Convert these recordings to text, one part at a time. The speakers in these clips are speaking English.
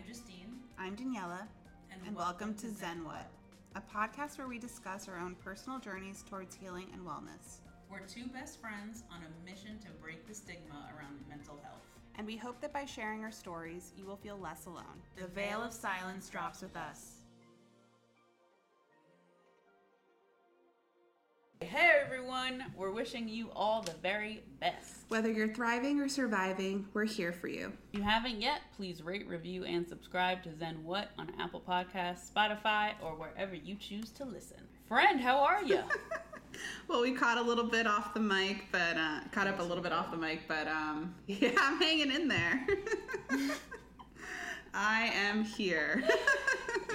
I'm Justine. I'm Daniela. And welcome to Zen What, a podcast where we discuss our own personal journeys towards healing and wellness. We're two best friends on a mission to break the stigma around mental health. And we hope that by sharing our stories, you will feel less alone. The veil of silence drops with us. Hey everyone, we're wishing you all the very best. Whether you're thriving or surviving, we're here for you. If you haven't yet, please rate, review, and subscribe to Zen What on Apple Podcasts, Spotify, or wherever you choose to listen. Friend, how are you? Well, we caught up a little bit off the mic, but yeah, I'm hanging in there. I am here.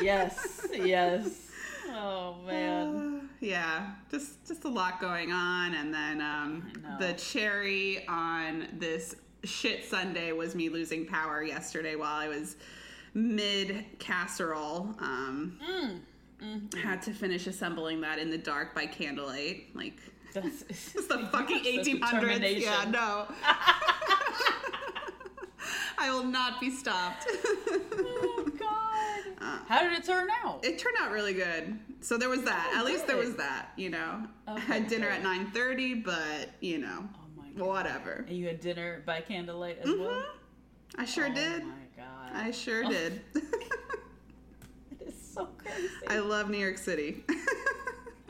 Yes. Oh man. Yeah, just a lot going on, and then the cherry on this shit Sunday was me losing power yesterday while I was mid casserole. Mm-hmm. Had to finish assembling that in the dark by candlelight. Like it's the fucking 1800s. Yeah, no. I will not be stopped. How did it turn out? It turned out really good. So there was that. At least there was that, you know. Okay, I had dinner at 9:30, but, you know, whatever. And you had dinner by candlelight as well? I sure did. Oh, my God. I sure did. It is so crazy. I love New York City.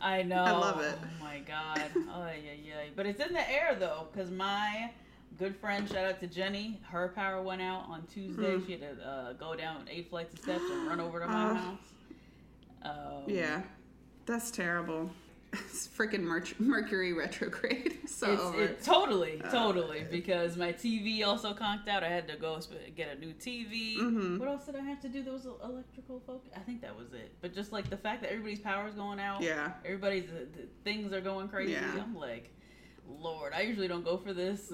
I know. I love it. Oh, my God. Oh, yeah. But it's in the air, though, because my good friend, shout out to Jenny. Her power went out on Tuesday. She had to go down 8 flights of steps and run over to my house. Yeah, that's terrible. It's freaking Mercury retrograde. So it's totally, because my TV also conked out. I had to go get a new TV. Mm-hmm. What else did I have to do? There was electrical focus. I think that was it. But just like the fact that everybody's power is going out. Yeah. Everybody's things are going crazy. Yeah. I'm like, Lord, I usually don't go for this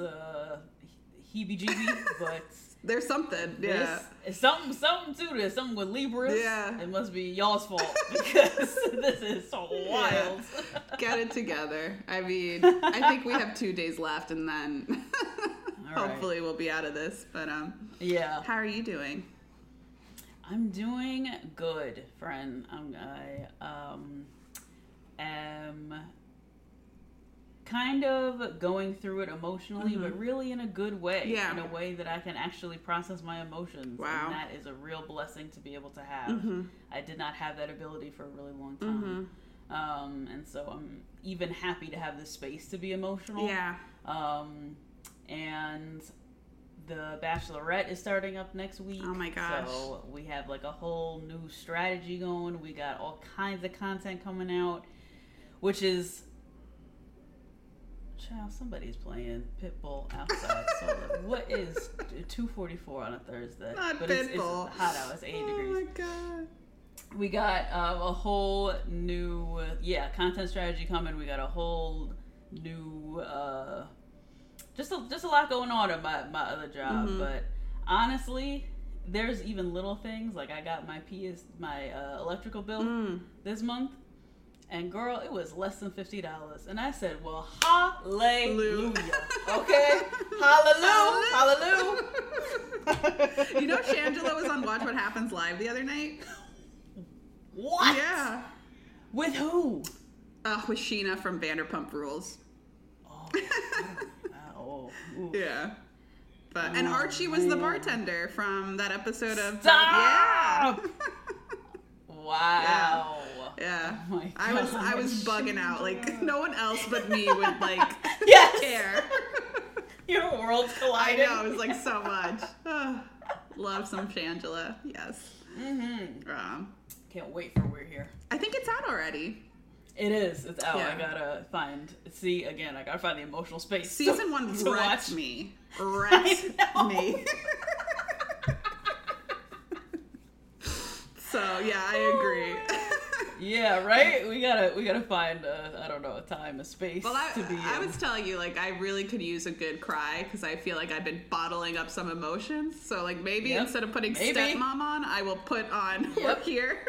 heebie-jeebie, but there's something. Yeah, something to this. Something with Libras. Yeah, it must be y'all's fault because this is so wild. Yeah. Get it together. I mean, I think we have 2 days left, and then hopefully we'll be out of this. But yeah. How are you doing? I'm doing good, friend. I am kind of going through it emotionally, but really in a good way. Yeah. In a way that I can actually process my emotions. Wow. And that is a real blessing to be able to have. Mm-hmm. I did not have that ability for a really long time. Mm-hmm. And so I'm even happy to have the space to be emotional. Yeah. And the Bachelorette is starting up next week. Oh my gosh. So we have like a whole new strategy going. We got all kinds of content coming out, which is... Child, somebody's playing Pitbull outside. So what is 2:44 on a Thursday? Not but it's hot out. It's 80 degrees. Oh my God. We got a whole new content strategy coming. We got a whole new just a lot going on at my other job. Mm-hmm. But honestly, there's even little things like I got my electrical bill this month. And girl, it was less than $50. And I said, well, hallelujah. Okay? Hallelujah. You know, Shangela was on Watch What Happens Live the other night. What? Yeah. With who? With Sheena from Vanderpump Rules. Oh. Yeah. But Archie was the bartender from that episode of... Stop! Wow. Yeah. Oh my gosh. I was bugging out. Like, no one else but me would, like, care. Your world's colliding. I know. It was, like, so much. Love some Shangela. Yes. Mm-hmm. Can't wait for We're Here. I think it's out already. It is. It's out. Yeah. I gotta find the emotional space. Season 1 wrecked me. So, yeah, I agree. Yeah, right? We gotta find a time, a space to be in. I was telling you, like, I really could use a good cry because I feel like I've been bottling up some emotions. So, like, maybe instead of putting stepmom on, I will put on We're Here.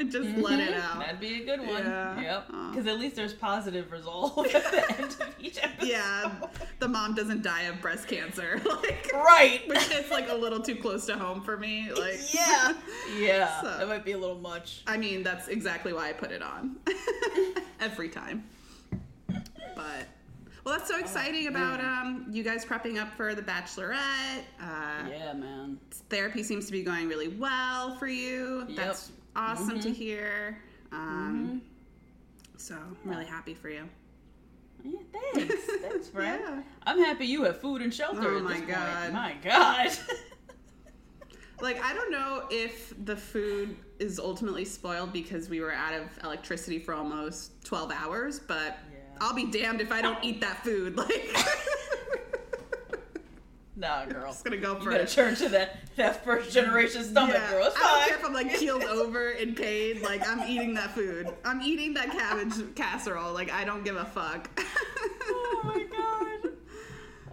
and just let it out. That'd be a good one. Yeah. Yep. Because at least there's positive resolve at the end of each episode. Yeah. The mom doesn't die of breast cancer. Like, right. Which is like a little too close to home for me. Like, yeah. Yeah. So, that might be a little much. I mean, that's exactly why I put it on. Every time. But... Well, that's so exciting about you guys prepping up for the Bachelorette. Yeah, man. Therapy seems to be going really well for you. Yep. That's awesome to hear. So I'm really happy for you. Yeah, thanks. Thanks, Brad. Yeah. I'm happy you have food and shelter at this point. My God. Like, I don't know if the food is ultimately spoiled because we were out of electricity for almost 12 hours, but... Yeah. I'll be damned if I don't eat that food. Like, nah, girl. I'm just gonna go for it. Turn to that first generation stomach, girl. It's fine. I don't care if I'm like keeled over in pain. Like, I'm eating that food. I'm eating that cabbage casserole. Like, I don't give a fuck. Oh my God.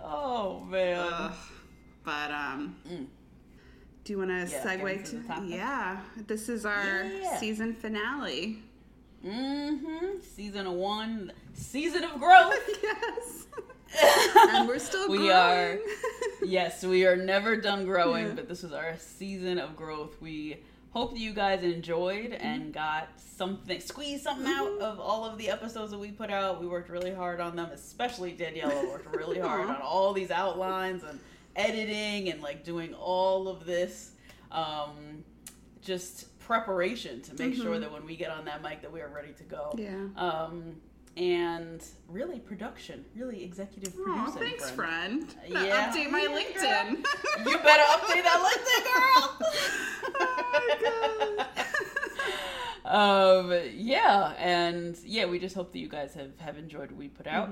Oh man. But do you want to segue to? Yeah, this is our season finale. Season 1, season of growth. Yes. And we're still growing. We are never done growing, but this was our season of growth. We hope that you guys enjoyed and got squeezed something out of all of the episodes that we put out. We worked really hard on them, especially Daniela worked really hard on all these outlines and editing and like doing all of this. Just preparation to make sure that when we get on that mic that we are ready to go. Yeah. And really production, really executive producing. Thanks, friend. Update my LinkedIn. You better update that LinkedIn, girl. Oh my God. We just hope that you guys have enjoyed what we put out.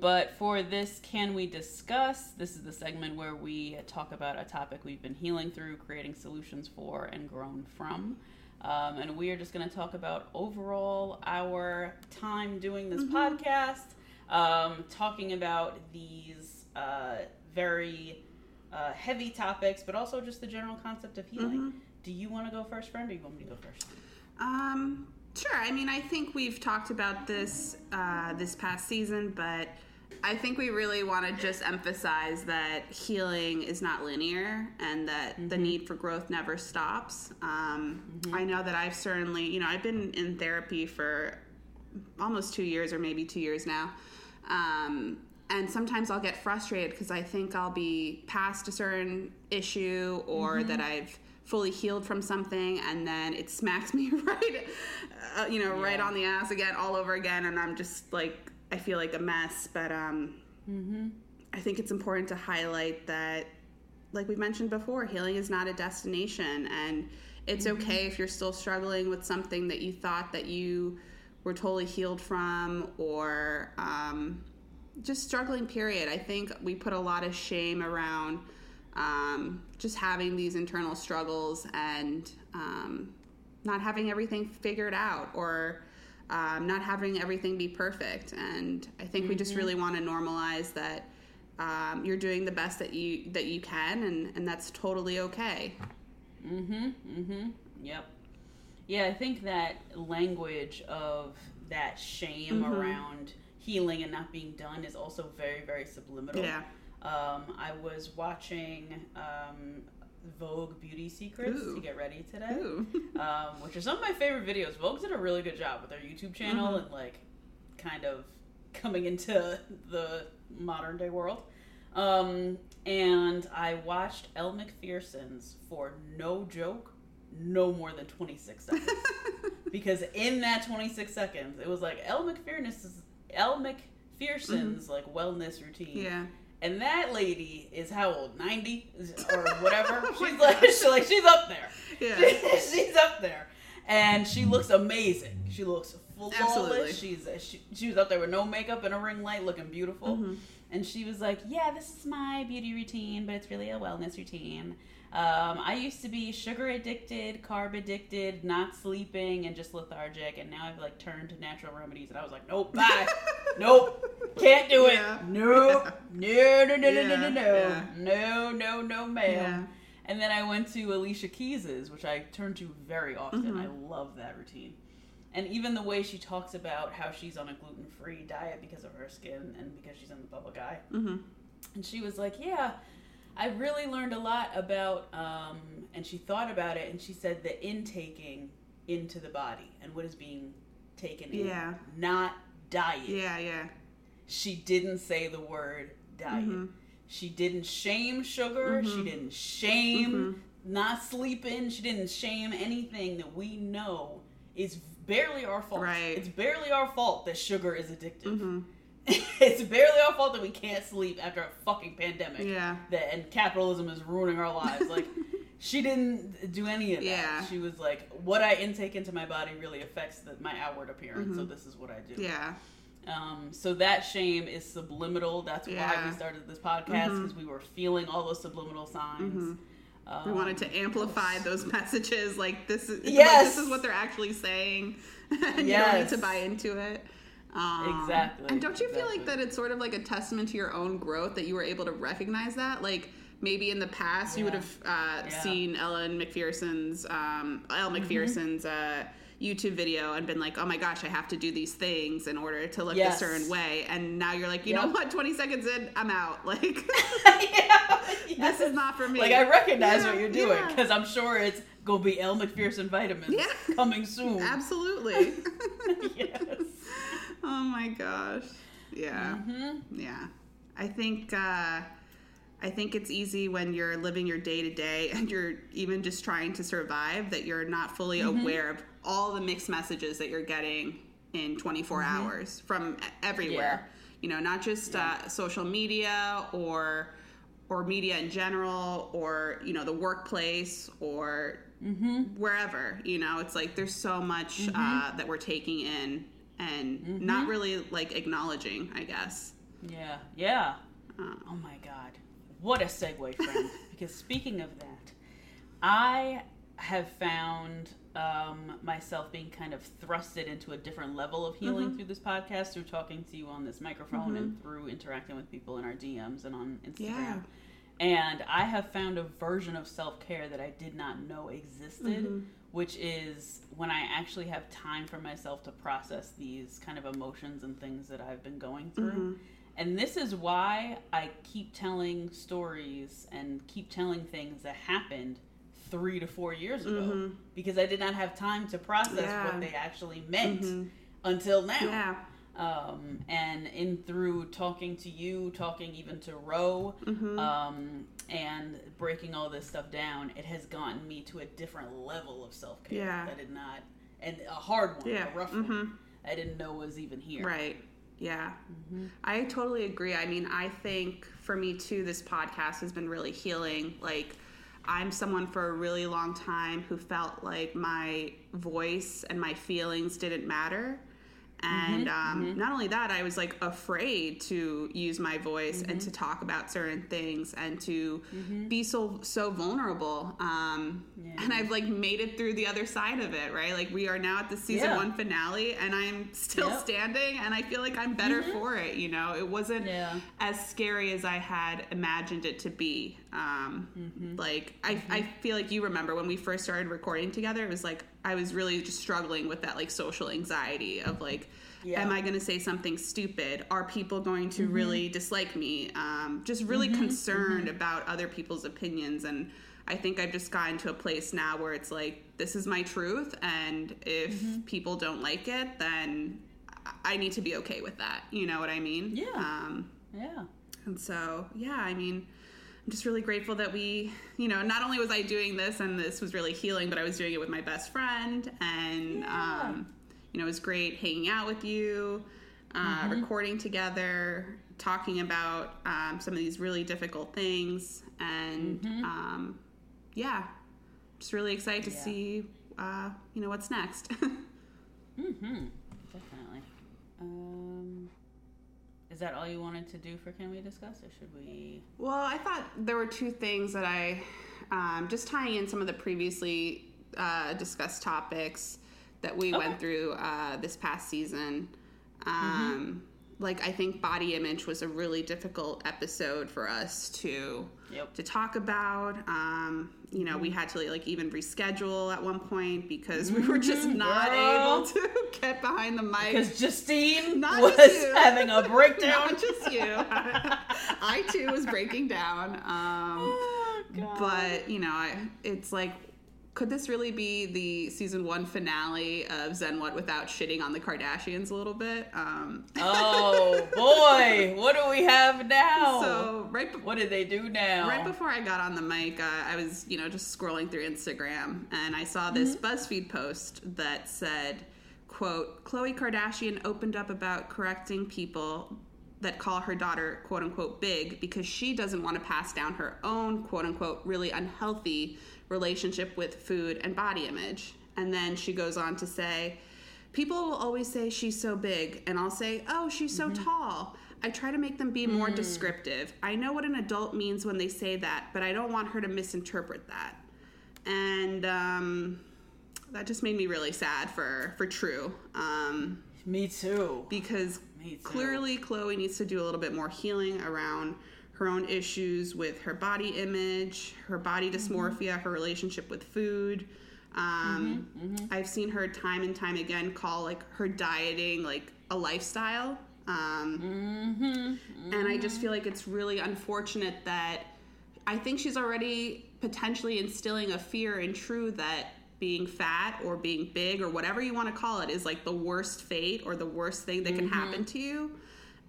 But for this, Can We Discuss? This is the segment where we talk about a topic we've been healing through, creating solutions for, and grown from. And we are just going to talk about overall our time doing this podcast, talking about these very heavy topics, but also just the general concept of healing. Do you want to go first, friend, or you want me to go first? Sure. I mean, I think we've talked about this this past season, but I think we really want to just emphasize that healing is not linear and that the need for growth never stops. I know that I've certainly, I've been in therapy for almost 2 years or maybe 2 years now. And sometimes I'll get frustrated because I think I'll be past a certain issue or that I've fully healed from something, and then it smacks me right on the ass again, all over again, and I'm just like, I feel like a mess. But I think it's important to highlight that, like we mentioned before, healing is not a destination, and it's okay if you're still struggling with something that you thought that you were totally healed from, or just struggling, period. I think we put a lot of shame around just having these internal struggles and not having everything figured out, or not having everything be perfect. And I think we just really want to normalize that you're doing the best that you can, and that's totally okay. Yep. Yeah, I think that language of that shame around healing and not being done is also very, very subliminal. Yeah. I was watching Vogue Beauty Secrets to get ready today, which are some of my favorite videos. Vogue did a really good job with their YouTube channel and like kind of coming into the modern day world. And I watched Elle Macpherson's for, no joke, no more than 26 seconds. Because in that 26 seconds, it was like Elle Macpherson's like wellness routine. Yeah. And that lady is how old? 90 or whatever. She's up there. Yeah. She's up there, and she looks amazing. She looks flawless. Absolutely. She was up there with no makeup and a ring light, looking beautiful. And she was like, "Yeah, this is my beauty routine, but it's really a wellness routine. I used to be sugar addicted, carb addicted, not sleeping, and just lethargic, and now I've like turned to natural remedies." And I was like, "Nope, bye, nope, can't do it, no, no, no, no, no, no, no, no, no, ma'am." And then I went to Alicia Keys's, which I turn to very often. Mm-hmm. I love that routine. And even the way she talks about how she's on a gluten-free diet because of her skin and because she's in the public eye. Mm-hmm. And she was like, yeah, I really learned a lot about, and she thought about it, and she said the intaking into the body and what is being taken in. Yeah. Not diet. Yeah, yeah. She didn't say the word diet. Mm-hmm. She didn't shame sugar. Mm-hmm. She didn't shame not sleeping. She didn't shame anything that we know is barely our fault. Right. It's barely our fault that sugar is addictive. Mm-hmm. It's barely our fault that we can't sleep after a fucking pandemic. Yeah. That, and capitalism is ruining our lives. Like, she didn't do any of that. Yeah. She was like, what I intake into my body really affects my outward appearance, so this is what I do. Yeah. So that shame is subliminal. That's why we started this podcast, because we were feeling all those subliminal signs. Mm-hmm. We wanted to amplify those messages. Like, like, this is what they're actually saying. And you don't need to buy into it. Exactly. And don't you feel like that it's sort of like a testament to your own growth that you were able to recognize that? Like, maybe in the past you would have seen Elle Macpherson's YouTube video and been like, oh my gosh, I have to do these things in order to look a certain way. And now you're like, you know what, 20 seconds in, I'm out. Like, this is not for me. Like, I recognize what you're doing, because I'm sure it's going to be Elle Macpherson vitamins coming soon. Absolutely. Yes. Oh my gosh. Yeah. Mm-hmm. Yeah. I think it's easy when you're living your day-to-day and you're even just trying to survive that you're not fully aware of all the mixed messages that you're getting in 24 hours from everywhere. Yeah. You know, not just social media or media in general, or, you know, the workplace or wherever. You know, it's like there's so much that we're taking in and not really, like, acknowledging, I guess. Yeah. Yeah. Oh, my God. What a segue, friend. Because speaking of that, I have found myself being kind of thrusted into a different level of healing through this podcast, through talking to you on this microphone and through interacting with people in our DMs and on Instagram. Yeah. And I have found a version of self-care that I did not know existed, which is when I actually have time for myself to process these kind of emotions and things that I've been going through. Mm-hmm. And this is why I keep telling stories and keep telling things that happened 3 to 4 years ago, because I did not have time to process what they actually meant until now. Yeah. And in through talking to you, talking even to Ro, and breaking all this stuff down, it has gotten me to a different level of self-care that I did not, and a hard one, a rough one, I didn't know was even here. Right. Yeah. Mm-hmm. I totally agree. I mean, I think for me too, this podcast has been really healing. Like, I'm someone for a really long time who felt like my voice and my feelings didn't matter. And not only that, I was like afraid to use my voice and to talk about certain things and to be so vulnerable. And I've like made it through the other side of it, right? Like, we are now at the season 1 finale and I'm still standing and I feel like I'm better for it. You know, it wasn't as scary as I had imagined it to be. Like, I feel like you remember when we first started recording together, it was like, I was really just struggling with that, like, social anxiety of, like, am I going to say something stupid? Are people going to really dislike me? Just really concerned about other people's opinions. And I think I've just gotten to a place now where it's like, this is my truth. And if people don't like it, then I need to be okay with that. You know what I mean? Yeah. Yeah. And so, yeah, I mean, I'm just really grateful that we, you know, not only was I doing this and this was really healing, but I was doing it with my best friend and, you know, it was great hanging out with you, recording together, talking about some of these really difficult things. And, yeah, just really excited to see, you know, what's next. Definitely. Is that all you wanted to do for Can We Discuss, or should we... Well, I thought there were two things that I... just tying in some of the previously discussed topics that we went through this past season. like, I think body image was a really difficult episode for us to talk about. You know, we had to, like, even reschedule at one point because we were just not able to get behind the mic. Because Justine was having a breakdown. Not just you. I, too, was breaking down. But, you know, it's like, could this really be the season one finale of Zen What without shitting on the Kardashians a little bit? Oh, boy. What do we have now? So what did they do now? Right before I got on the mic, I was, you know, just scrolling through Instagram, and I saw this BuzzFeed post that said, quote, Khloe Kardashian opened up about correcting people that call her daughter, quote, unquote, big because she doesn't want to pass down her own, quote, unquote, really unhealthy relationship with food and body image. And then she goes on to say, people will always say she's so big, and I'll say, oh, she's so tall. I try to make them be more descriptive. I know what an adult means when they say that, but I don't want her to misinterpret that. And that just made me really sad for True. Me too. Because clearly Khloe needs to do a little bit more healing around her own issues with her body image, her body dysmorphia, her relationship with food. I've seen her time and time again call, like, her dieting, like, a lifestyle. And I just feel like it's really unfortunate that I think she's already potentially instilling a fear in True that being fat or being big or whatever you want to call it is, like, the worst fate or the worst thing that can happen to you.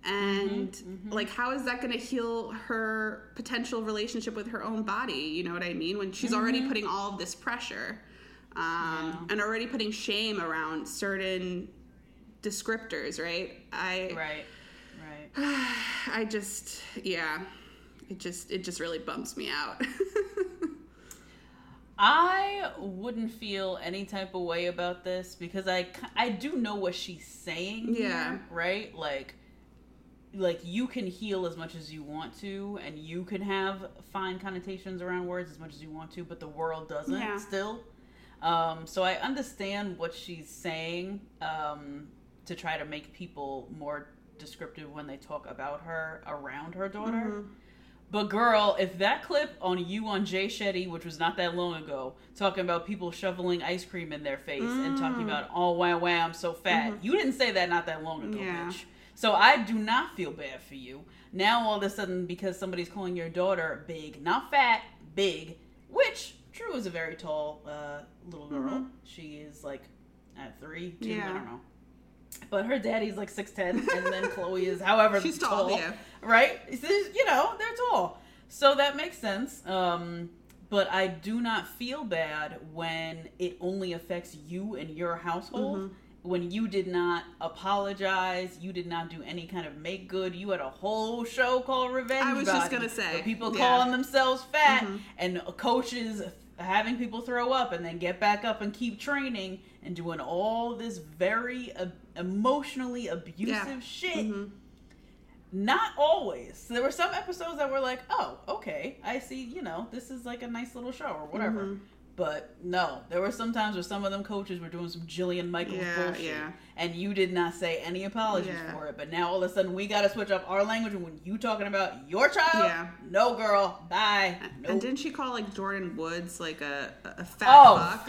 And, like, how is that going to heal her potential relationship with her own body? You know what I mean? When she's already putting all of this pressure and already putting shame around certain descriptors, right? Right. I just, it just really bumps me out. I wouldn't feel any type of way about this because I do know what she's saying here, right? Like, you can heal as much as you want to, and you can have fine connotations around words as much as you want to, but the world doesn't still. So I understand what she's saying, to try to make people more descriptive when they talk about her around her daughter. But girl, if that clip on Jay Shetty, which was not that long ago, talking about people shoveling ice cream in their face and talking about, oh, wow, I'm so fat. You didn't say that not that long ago, bitch. So I do not feel bad for you. Now all of a sudden, because somebody's calling your daughter big, not fat, big, which True is a very tall little girl. She is like at 3'2", I don't know. But her daddy's like 6'10", and then Khloe is however she's tall. Right? You know, they're tall. So that makes sense. But I do not feel bad when it only affects you and your household. When you did not apologize, you did not do any kind of make good. You had a whole show called Revenge Body. I was just going to say. People calling themselves fat and coaches having people throw up and then get back up and keep training and doing all this very emotionally abusive shit. Not always. There were some episodes that were like, oh, okay, I see, you know, this is like a nice little show or whatever. But no, there were some times where some of them coaches were doing some Jillian Michaels bullshit, and you did not say any apologies for it. But now all of a sudden we got to switch up our language, and when you talking about your child, no girl, bye. Nope. And didn't she call like Jordan Woods like a fat fuck?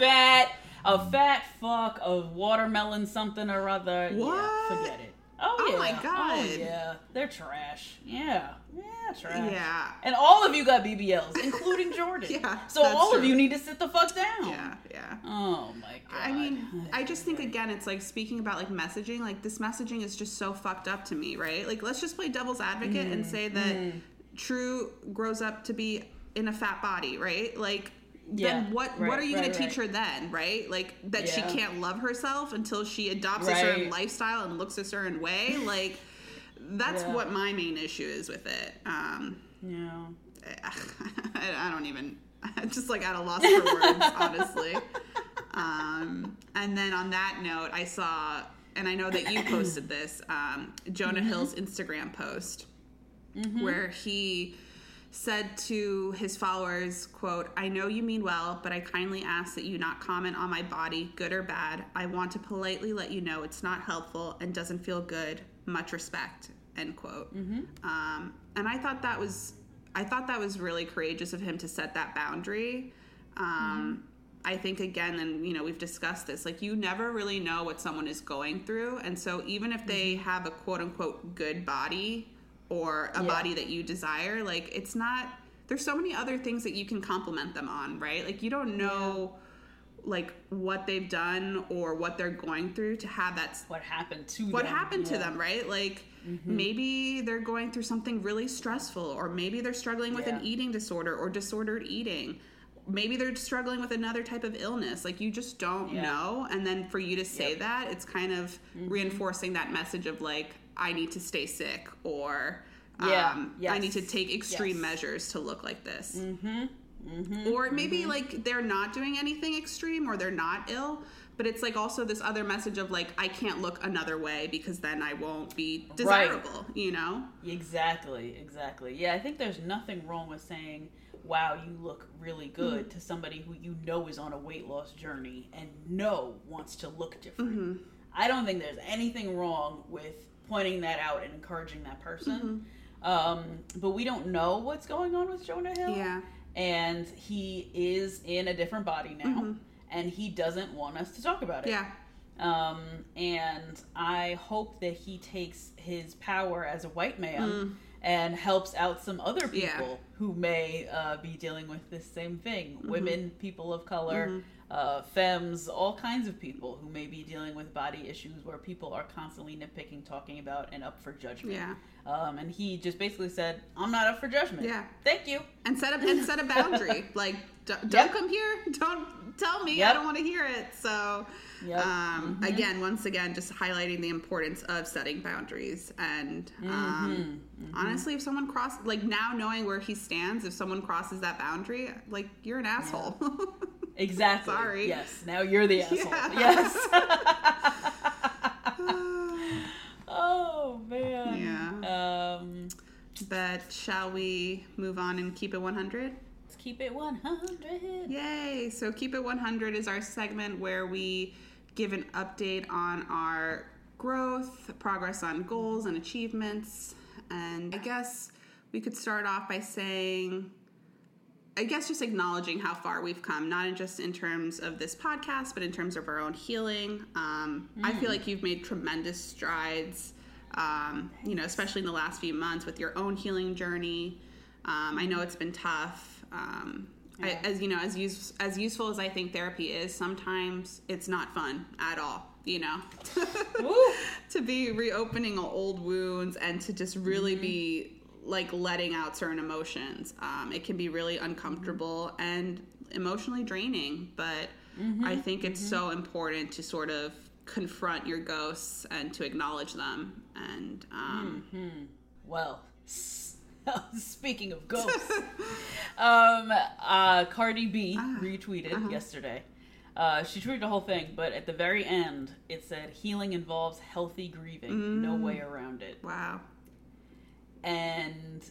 A fat fuck, a watermelon something or other. What? Yeah, forget it. Oh my God. Oh yeah. They're trash. Yeah, trash. Yeah. And all of you got BBLs, including Jordan. So all of you need to sit the fuck down. Yeah. Oh my God. I mean, I just think again, it's like speaking about like messaging, like this messaging is just so fucked up to me, right? Like let's just play devil's advocate and say that True grows up to be in a fat body, right? Like then what are you going to teach her then, right? Like, that she can't love herself until she adopts a certain lifestyle and looks a certain way? Like, that's what my main issue is with it. I don't even... I'm just, like, at a loss for words, honestly. And then on that note, I saw, and I know that you posted this, Jonah Hill's Instagram post, where he said to his followers, quote, "I know you mean well, but I kindly ask that you not comment on my body, good or bad. I want to politely let you know it's not helpful and doesn't feel good. Much respect," end quote. Mm-hmm. And I thought that was really courageous of him to set that boundary. Mm-hmm. I think, again, and you know, we've discussed this, like, you never really know what someone is going through. And so even if they have a quote unquote good body or a body that you desire, like, it's not, there's so many other things that you can compliment them on, right? Like, you don't know like what they've done or what they're going through to have that. What happened to them, right? Like, maybe they're going through something really stressful, or maybe they're struggling with an eating disorder or disordered eating. Maybe they're struggling with another type of illness. Like, you just don't know. And then for you to say that, it's kind of reinforcing that message of like, I need to stay sick, or I need to take extreme measures to look like this. Or maybe like they're not doing anything extreme, or they're not ill, but it's like also this other message of like, I can't look another way because then I won't be desirable, you know? Exactly. Yeah, I think there's nothing wrong with saying, wow, you look really good to somebody who you know is on a weight loss journey and wants to look different. I don't think there's anything wrong with pointing that out and encouraging that person. But we don't know what's going on with Jonah Hill. And he is in a different body now, and he doesn't want us to talk about it. And I hope that he takes his power as a white man and helps out some other people who may be dealing with this same thing. Women, people of color, femmes, all kinds of people who may be dealing with body issues where people are constantly nitpicking, talking about, and up for judgment. And he just basically said, I'm not up for judgment. Thank you. And set a boundary. Like, don't come here. Don't tell me. I don't want to hear it. So, once again, just highlighting the importance of setting boundaries. And honestly, if someone crosses, like, now knowing where he stands, if someone crosses that boundary, like, you're an asshole. Exactly. Sorry. Yes. Now you're the asshole. Yes. Oh, man. Yeah. But shall we move on and keep it 100? Let's keep it 100. Yay. So keep it 100 is our segment where we give an update on our growth, progress on goals and achievements. And I guess we could start off by saying, I guess just acknowledging how far we've come, not just in terms of this podcast, but in terms of our own healing. I feel like you've made tremendous strides, you know, especially in the last few months with your own healing journey. I know it's been tough. As useful as I think therapy is, sometimes it's not fun at all, you know, to be reopening old wounds and to just really be like letting out certain emotions. It can be really uncomfortable and emotionally draining, but I think it's so important to sort of confront your ghosts and to acknowledge them. And well, speaking of ghosts, Cardi B retweeted yesterday. She tweeted the whole thing, but at the very end, it said, "Healing involves healthy grieving. No way around it." Wow. And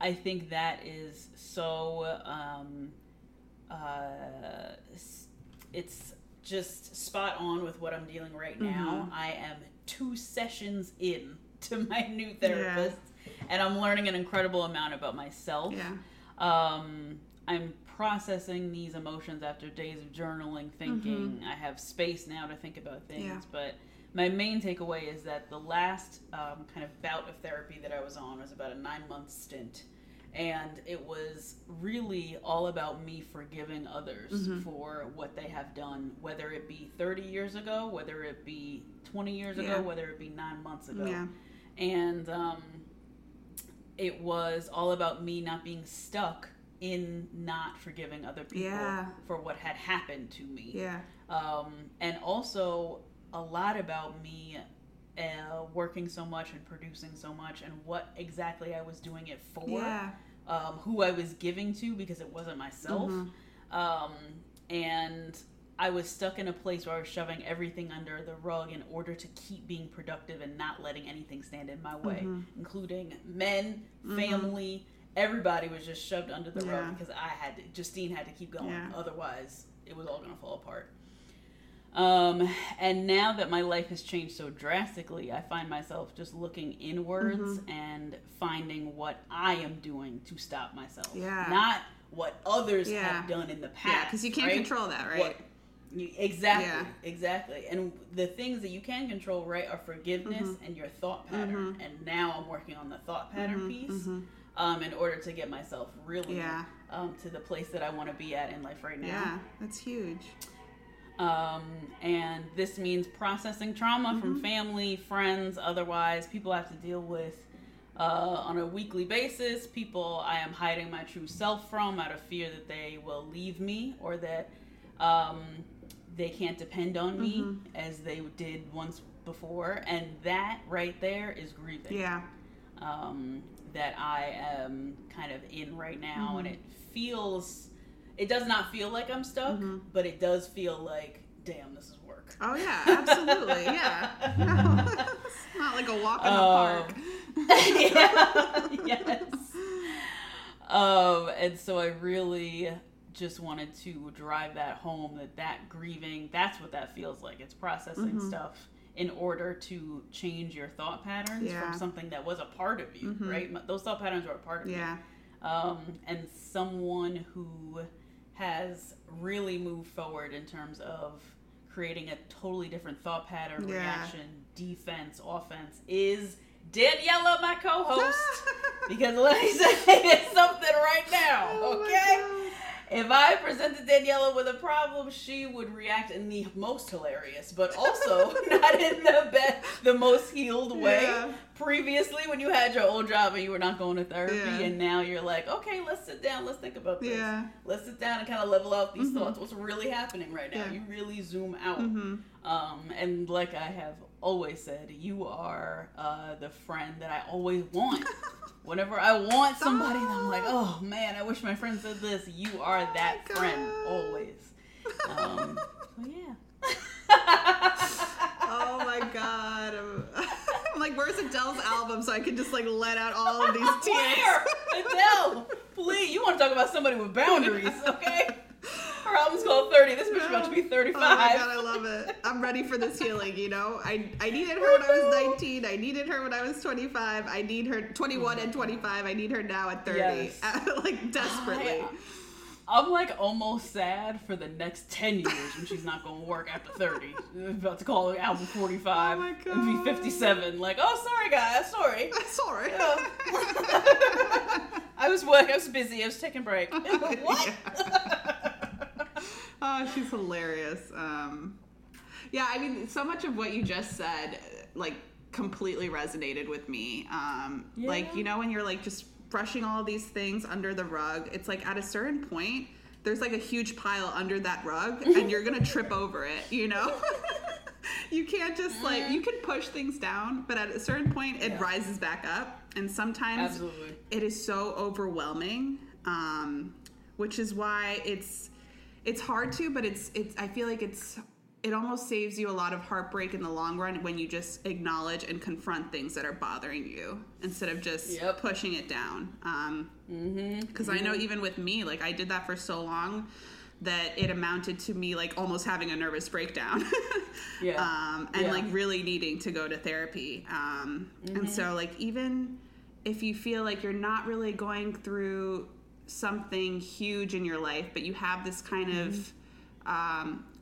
I think that is so, it's just spot on with what I'm dealing right now. I am 2 sessions in to my new therapist, and I'm learning an incredible amount about myself. I'm processing these emotions after days of journaling, thinking. I have space now to think about things, but my main takeaway is that the last kind of bout of therapy that I was on was about a 9-month stint. And it was really all about me forgiving others for what they have done, whether it be 30 years ago, whether it be 20 years ago, whether it be 9 months ago. And it was all about me not being stuck in not forgiving other people for what had happened to me. And also a lot about me working so much and producing so much and what exactly I was doing it for, who I was giving to, because it wasn't myself. And I was stuck in a place where I was shoving everything under the rug in order to keep being productive and not letting anything stand in my way, including men, family, everybody was just shoved under the rug because Justine had to keep going. Yeah. Otherwise, it was all going to fall apart. And now that my life has changed so drastically, I find myself just looking inwards and finding what I am doing to stop myself. Yeah. Not what others have done in the past. Yeah, because you can't control that, right? Exactly. And the things that you can control, right, are forgiveness and your thought pattern. And now I'm working on the thought pattern piece in order to get myself really to the place that I want to be at in life right now. Yeah, that's huge. And this means processing trauma from family, friends, otherwise, people I have to deal with on a weekly basis, people I am hiding my true self from out of fear that they will leave me or that they can't depend on me as they did once before. And that right there is grieving. Yeah. That I am kind of in right now. And it does not feel like I'm stuck, but it does feel like, damn, this is work. Oh yeah, absolutely. Yeah. It's not like a walk in the park. And so I really just wanted to drive that home, that grieving, that's what that feels like. It's processing stuff in order to change your thought patterns from something that was a part of you, right? Those thought patterns were a part of you. And someone who has really moved forward in terms of creating a totally different thought pattern, reaction, defense, offense, is Daniela, my co-host. Because let me say something right now, okay? If I presented Daniela with a problem, she would react in the most hilarious, but also not in the most healed way. Yeah. Previously, when you had your old job and you were not going to therapy, and now you're like, okay, let's sit down, let's think about this. Yeah. Let's sit down and kind of level out these thoughts. What's really happening right now? Yeah. You really zoom out. And like I have always said, you are the friend that I always want. Whenever I want somebody, I'm like, oh man, I wish my friend said this. You are that friend, always. So yeah. Oh my God. I'm like, where's Adele's album so I can just like let out all of these tears? Where? Adele, please. You want to talk about somebody with boundaries, okay? Her album's called 30. This bitch about to be 35. Oh my God, I love it. I'm ready for this healing, you know? I needed her when I was 19. I needed her when I was 25. I need her 21 and 25. I need her now at 30. Yes. Like desperately. I'm like almost sad for the next 10 years when she's not going to work after 30. I'm about to call her album 45. Oh my God. And be 57. Like, oh, sorry guys, sorry. Sorry. Yeah. I was working, I was busy, I was taking a break. What? Yeah. Oh, she's hilarious. Yeah, I mean, so much of what you just said, like, completely resonated with me. Yeah. Like, you know, when you're, like, just brushing all these things under the rug, it's, like, at a certain point, there's, like, a huge pile under that rug, and you're going to trip over it, you know? You can't just, like, you can push things down, but at a certain point, it rises back up. And sometimes it is so overwhelming, which is why it's hard to, but it's. I feel like it almost saves you a lot of heartbreak in the long run when you just acknowledge and confront things that are bothering you instead of just pushing it down. Because I know even with me, like I did that for so long that it amounted to me like almost having a nervous breakdown. And like really needing to go to therapy. And so like even if you feel like you're not really going through something huge in your life, but you have this kind of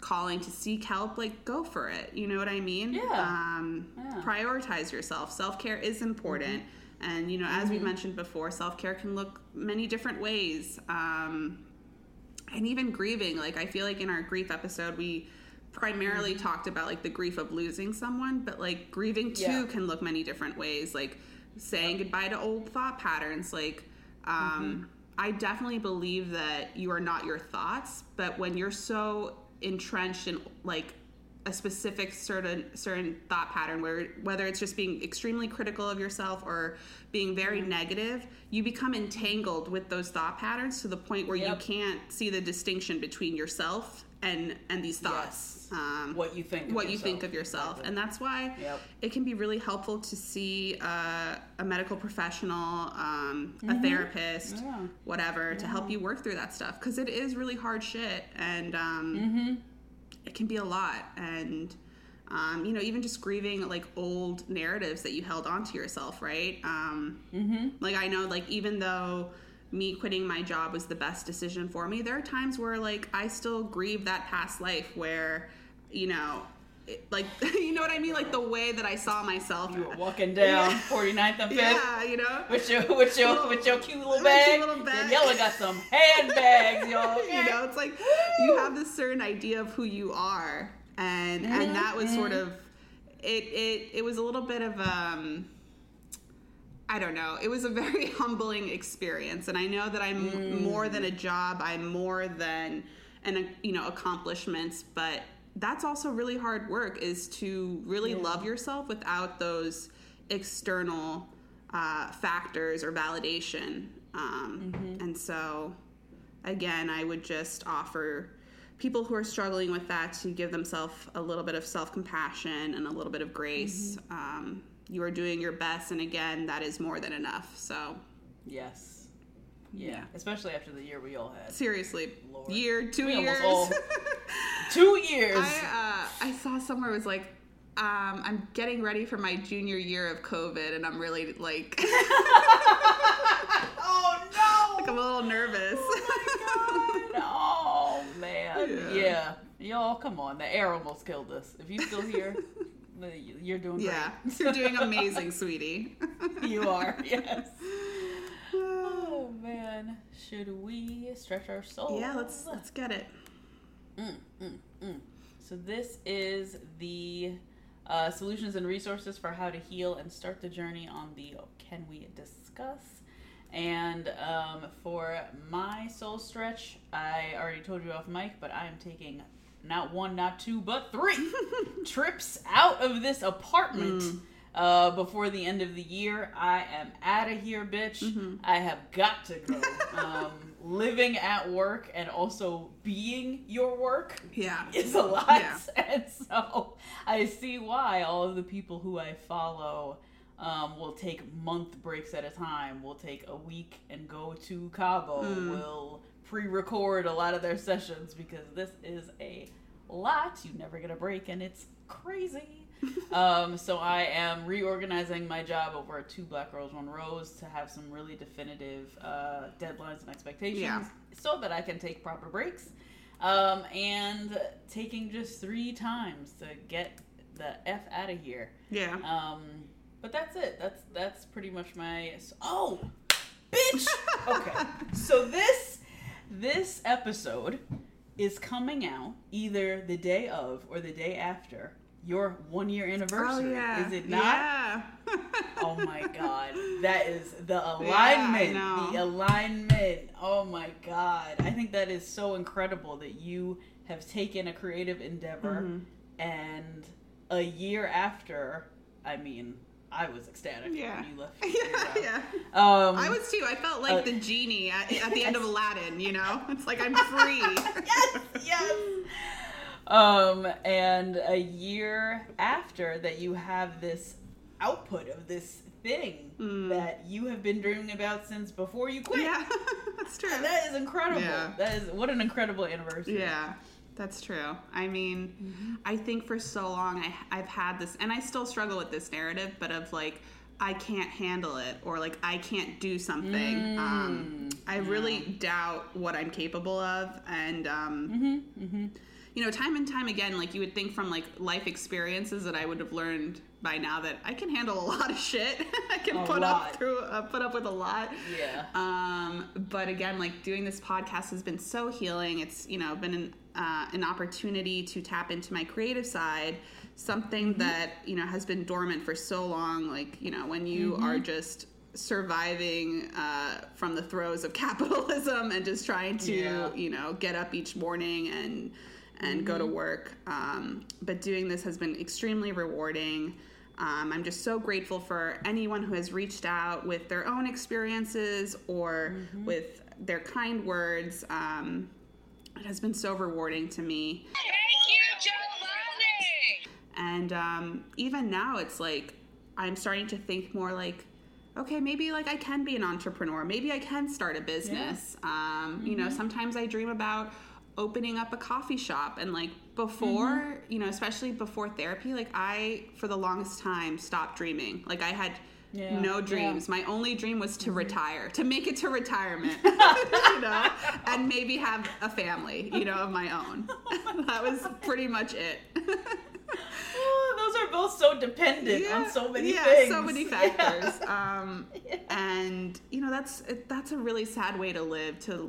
calling to seek help, like go for it. You know what I mean? Prioritize yourself. Self-care is important. And, you know, as we mentioned before, self-care can look many different ways. And even grieving, like I feel like in our grief episode, we primarily talked about like the grief of losing someone, but like grieving too can look many different ways. Like saying goodbye to old thought patterns, like, I definitely believe that you are not your thoughts, but when you're so entrenched in like a specific certain thought pattern, where whether it's just being extremely critical of yourself or being very negative, you become entangled with those thought patterns to the point where you can't see the distinction between yourself and these thoughts. Yes. What you think of yourself. Exactly. And that's why it can be really helpful to see a medical professional, a therapist, whatever, to help you work through that stuff. Because it is really hard shit. And it can be a lot. And, you know, even just grieving, like, old narratives that you held onto yourself, right? Like, I know, like, even though me quitting my job was the best decision for me, there are times where, like, I still grieve that past life where, you know, it, like, you know what I mean? Like, the way that I saw myself. You were walking down 49th and 5th. Yeah, you know. With your cute little bag. Yella got some handbags, y'all. You know, it's like, you have this certain idea of who you are. And that was sort of, it was a little bit of, I don't know. It was a very humbling experience, and I know that I'm more than a job. I'm more than accomplishments. But that's also really hard work, is to really love yourself without those external factors or validation. And so, again, I would just offer people who are struggling with that to give themselves a little bit of self-compassion and a little bit of grace. You are doing your best, and again, that is more than enough. So, yes, yeah. Especially after the year we all had. Seriously, Lord. Two years. I saw somewhere, it was like, I'm getting ready for my junior year of COVID, and I'm really like, oh no, like I'm a little nervous. Oh my god! Oh man, yeah. Y'all, come on, the air almost killed us. If you're still here. You're doing great. You're doing amazing, sweetie. You are, yes. Oh man, should we stretch our soul? Yeah, let's get it. So this is the solutions and resources for how to heal and start the journey on the Can We Discuss? And for my soul stretch, I already told you off mic, but I am taking not one, not two, but three trips out of this apartment before the end of the year. I am out of here, bitch. I have got to go. Living at work and also being your work is a lot. Yeah. And so I see why all of the people who I follow will take month breaks at a time, will take a week and go to Cabo, will pre-record a lot of their sessions, because this is a lot. You never get a break, and it's crazy. So I am reorganizing my job over at Two Black Girls One Rose to have some really definitive deadlines and expectations so that I can take proper breaks. And taking just 3 times to get the F out of here. Yeah. But that's it. That's pretty much my... Oh! Bitch! Okay. So This episode is coming out either the day of or the day after your 1-year anniversary. Oh, yeah. Is it not? Yeah. Oh my god. That is the alignment. Yeah, the alignment. Oh my god. I think that is so incredible that you have taken a creative endeavor and a year after, I mean... I was ecstatic when you left. Yeah, yeah. I was too. I felt like the genie at the end of Aladdin, you know? It's like, I'm free. Yes, yes. And a year after that, you have this output of this thing that you have been dreaming about since before you quit. Yeah, that's true. And that is incredible. Yeah. What an incredible anniversary. Yeah. That's true. I mean, I think for so long I've had this, and I still struggle with this narrative, but of like, I can't handle it, or like, I can't do something. I really doubt what I'm capable of. And, you know, time and time again, like, you would think from like life experiences that I would have learned by now that I can handle a lot of shit. I can put up with a lot. Yeah. But again, like, doing this podcast has been so healing. It's, you know, been an opportunity to tap into my creative side, something that, you know, has been dormant for so long. Like, you know, when you are just surviving from the throes of capitalism and just trying to, you know, get up each morning and and go to work. But doing this has been extremely rewarding. I'm just so grateful for anyone who has reached out with their own experiences or with their kind words. It has been so rewarding to me. Thank you, Jolani! And even now, it's like I'm starting to think more like, okay, maybe like I can be an entrepreneur. Maybe I can start a business. Yeah. You know, sometimes I dream about opening up a coffee shop, and like before you know, especially before therapy, like I for the longest time stopped dreaming. Like I had no dreams. My only dream was to retire, to make it to retirement, you know, and maybe have a family, you know, of my own. That was pretty much it. Those are both so dependent on so many things. Yeah, so many factors. And, you know, that's a really sad way to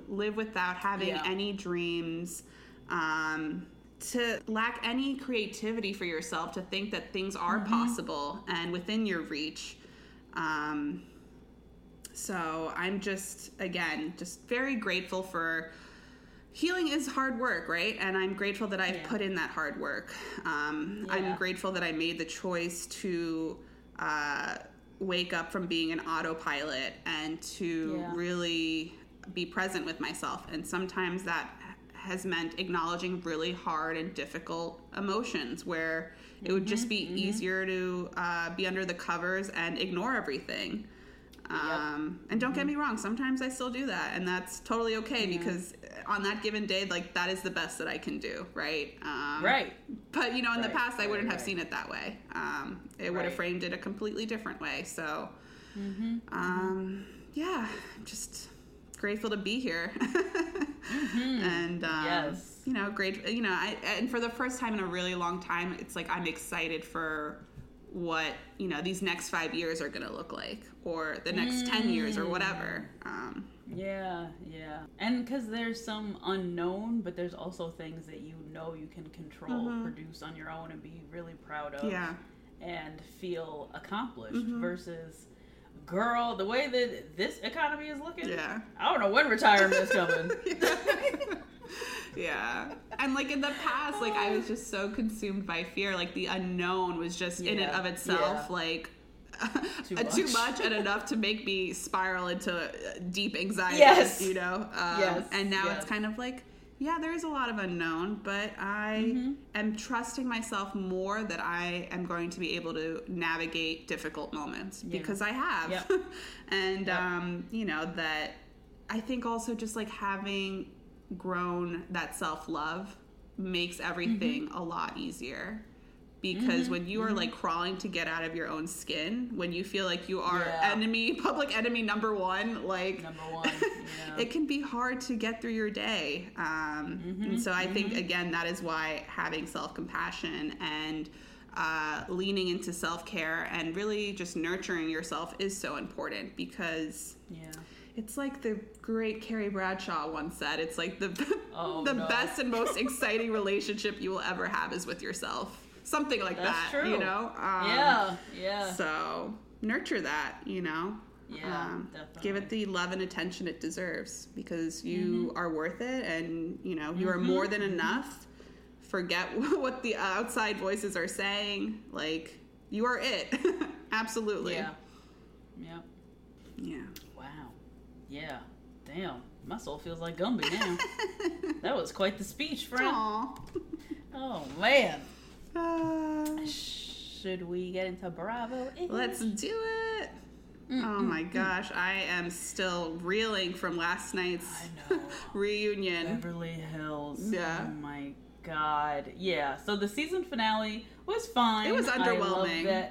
live without having any dreams, to lack any creativity for yourself, to think that things are possible and within your reach. So I'm just, again, just very grateful for healing is hard work, right? And I'm grateful that I've put in that hard work. I'm grateful that I made the choice to wake up from being an autopilot and to really be present with myself. And sometimes that has meant acknowledging really hard and difficult emotions where it would just be easier to be under the covers and ignore everything. And don't get me wrong, sometimes I still do that, and that's totally okay because on that given day, like, that is the best that I can do, right? But, you know, in the past, I wouldn't have seen it that way. It would have framed it a completely different way. So, yeah, I'm just grateful to be here. And, you know, great, you know, and for the first time in a really long time, it's like I'm excited for what, you know, these next 5 years are going to look like, or the next 10 years or whatever. And because there's some unknown, but there's also things that you know you can control, produce on your own and be really proud of and feel accomplished versus, girl, the way that this economy is looking, I don't know when retirement is coming. And like in the past, like I was just so consumed by fear, like the unknown was just in and of itself like too much and enough to make me spiral into deep anxiety, you know. And now it's kind of like, there is a lot of unknown, but I am trusting myself more that I am going to be able to navigate difficult moments because I have. And, you know, that I think also just like having grown that self-love makes everything a lot easier. Because when you are, like, crawling to get out of your own skin, when you feel like you are public enemy number one, like... It can be hard to get through your day. And so I think, again, that is why having self-compassion and leaning into self-care and really just nurturing yourself is so important, because... It's like the great Carrie Bradshaw once said, it's like the best and most exciting relationship you will ever have is with yourself. Something like That's true. You know? So nurture that, you know? Definitely. Give it the love and attention it deserves, because you are worth it, and, you know, you are more than enough. Forget what the outside voices are saying. Like, you are it. Absolutely. Yeah. Wow. Yeah. Damn. My soul feels like Gumby now. That was quite the speech, friend. Aww. Oh, man. Should we get into Bravo? Let's do it. Oh my gosh, I am still reeling from last night's reunion. Beverly Hills. Yeah. Oh my god. Yeah. So the season finale was fine. It was underwhelming.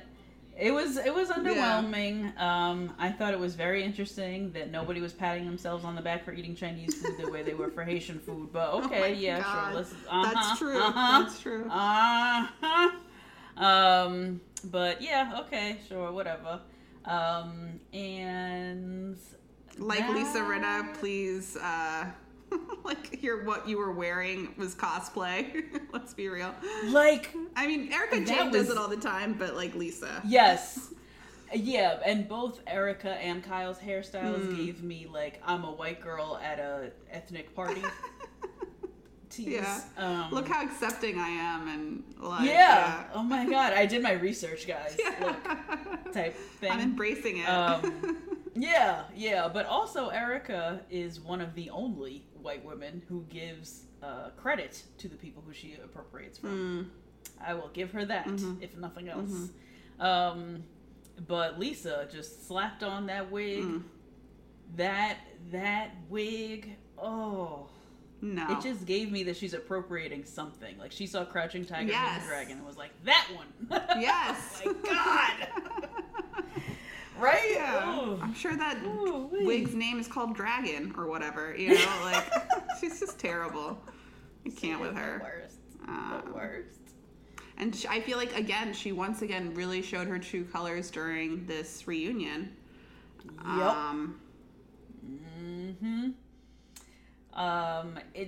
It was underwhelming. I thought it was very interesting that nobody was patting themselves on the back for eating Chinese food the way they were for Haitian food. But sure. Let's, that's true. That's true. But yeah, okay, sure, whatever. And Lisa Rinna, please. Like, hear what you were wearing was cosplay. Let's be real. Like, I mean, Erica Jane does it all the time, but like Lisa. Yes. Yeah, and both Erica and Kyle's hairstyles gave me like I'm a white girl at a ethnic party to use. Yeah. Look how accepting I am, and like, yeah. Oh my God, I did my research, guys. Yeah. Look, type thing. I'm embracing it. Yeah. But also, Erica is one of the only white women who gives credit to the people who she appropriates from. I will give her that, if nothing else. But Lisa just slapped on that wig. That wig. Oh. No. It just gave me that she's appropriating something. Like, she saw Crouching Tiger, Hidden Dragon and was like, that one. Yes. Oh my God. Right? Yeah. Oh. I'm sure that wig's name is called Dragon or whatever. You know, like, she's just terrible. You can't with her. The worst. The worst. And I feel like, again, she once again really showed her true colors during this reunion. Yep.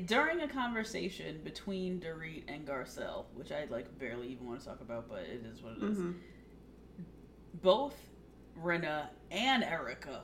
During a conversation between Dorit and Garcelle, which I like barely even want to talk about, but it is what it is. Both Renna and Erica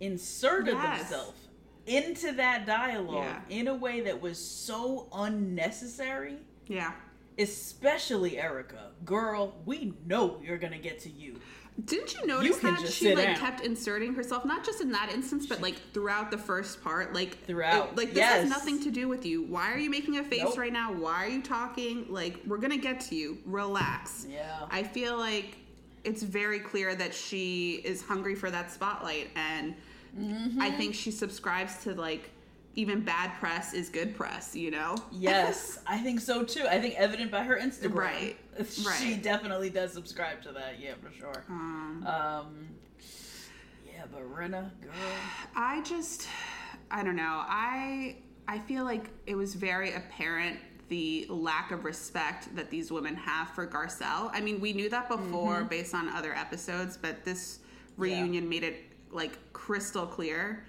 inserted themselves into that dialogue in a way that was so unnecessary. Yeah. Especially Erica. Girl, we know you're gonna get to you. Didn't you notice that she kept inserting herself, not just in that instance, but like throughout the first part, like throughout, like this has nothing to do with you. Why are you making a face right now? Why are you talking? Like, we're gonna get to you. Relax. Yeah. I feel like it's very clear that she is hungry for that spotlight, and I think she subscribes to like even bad press is good press, you know? Yes, I think so too. I think evident by her Instagram. Right, she definitely does subscribe to that, yeah, for sure. Yeah, but Renna, girl. I don't know. I feel like it was very apparent the lack of respect that these women have for Garcelle. I mean, we knew that before based on other episodes, but this reunion made it, like, crystal clear.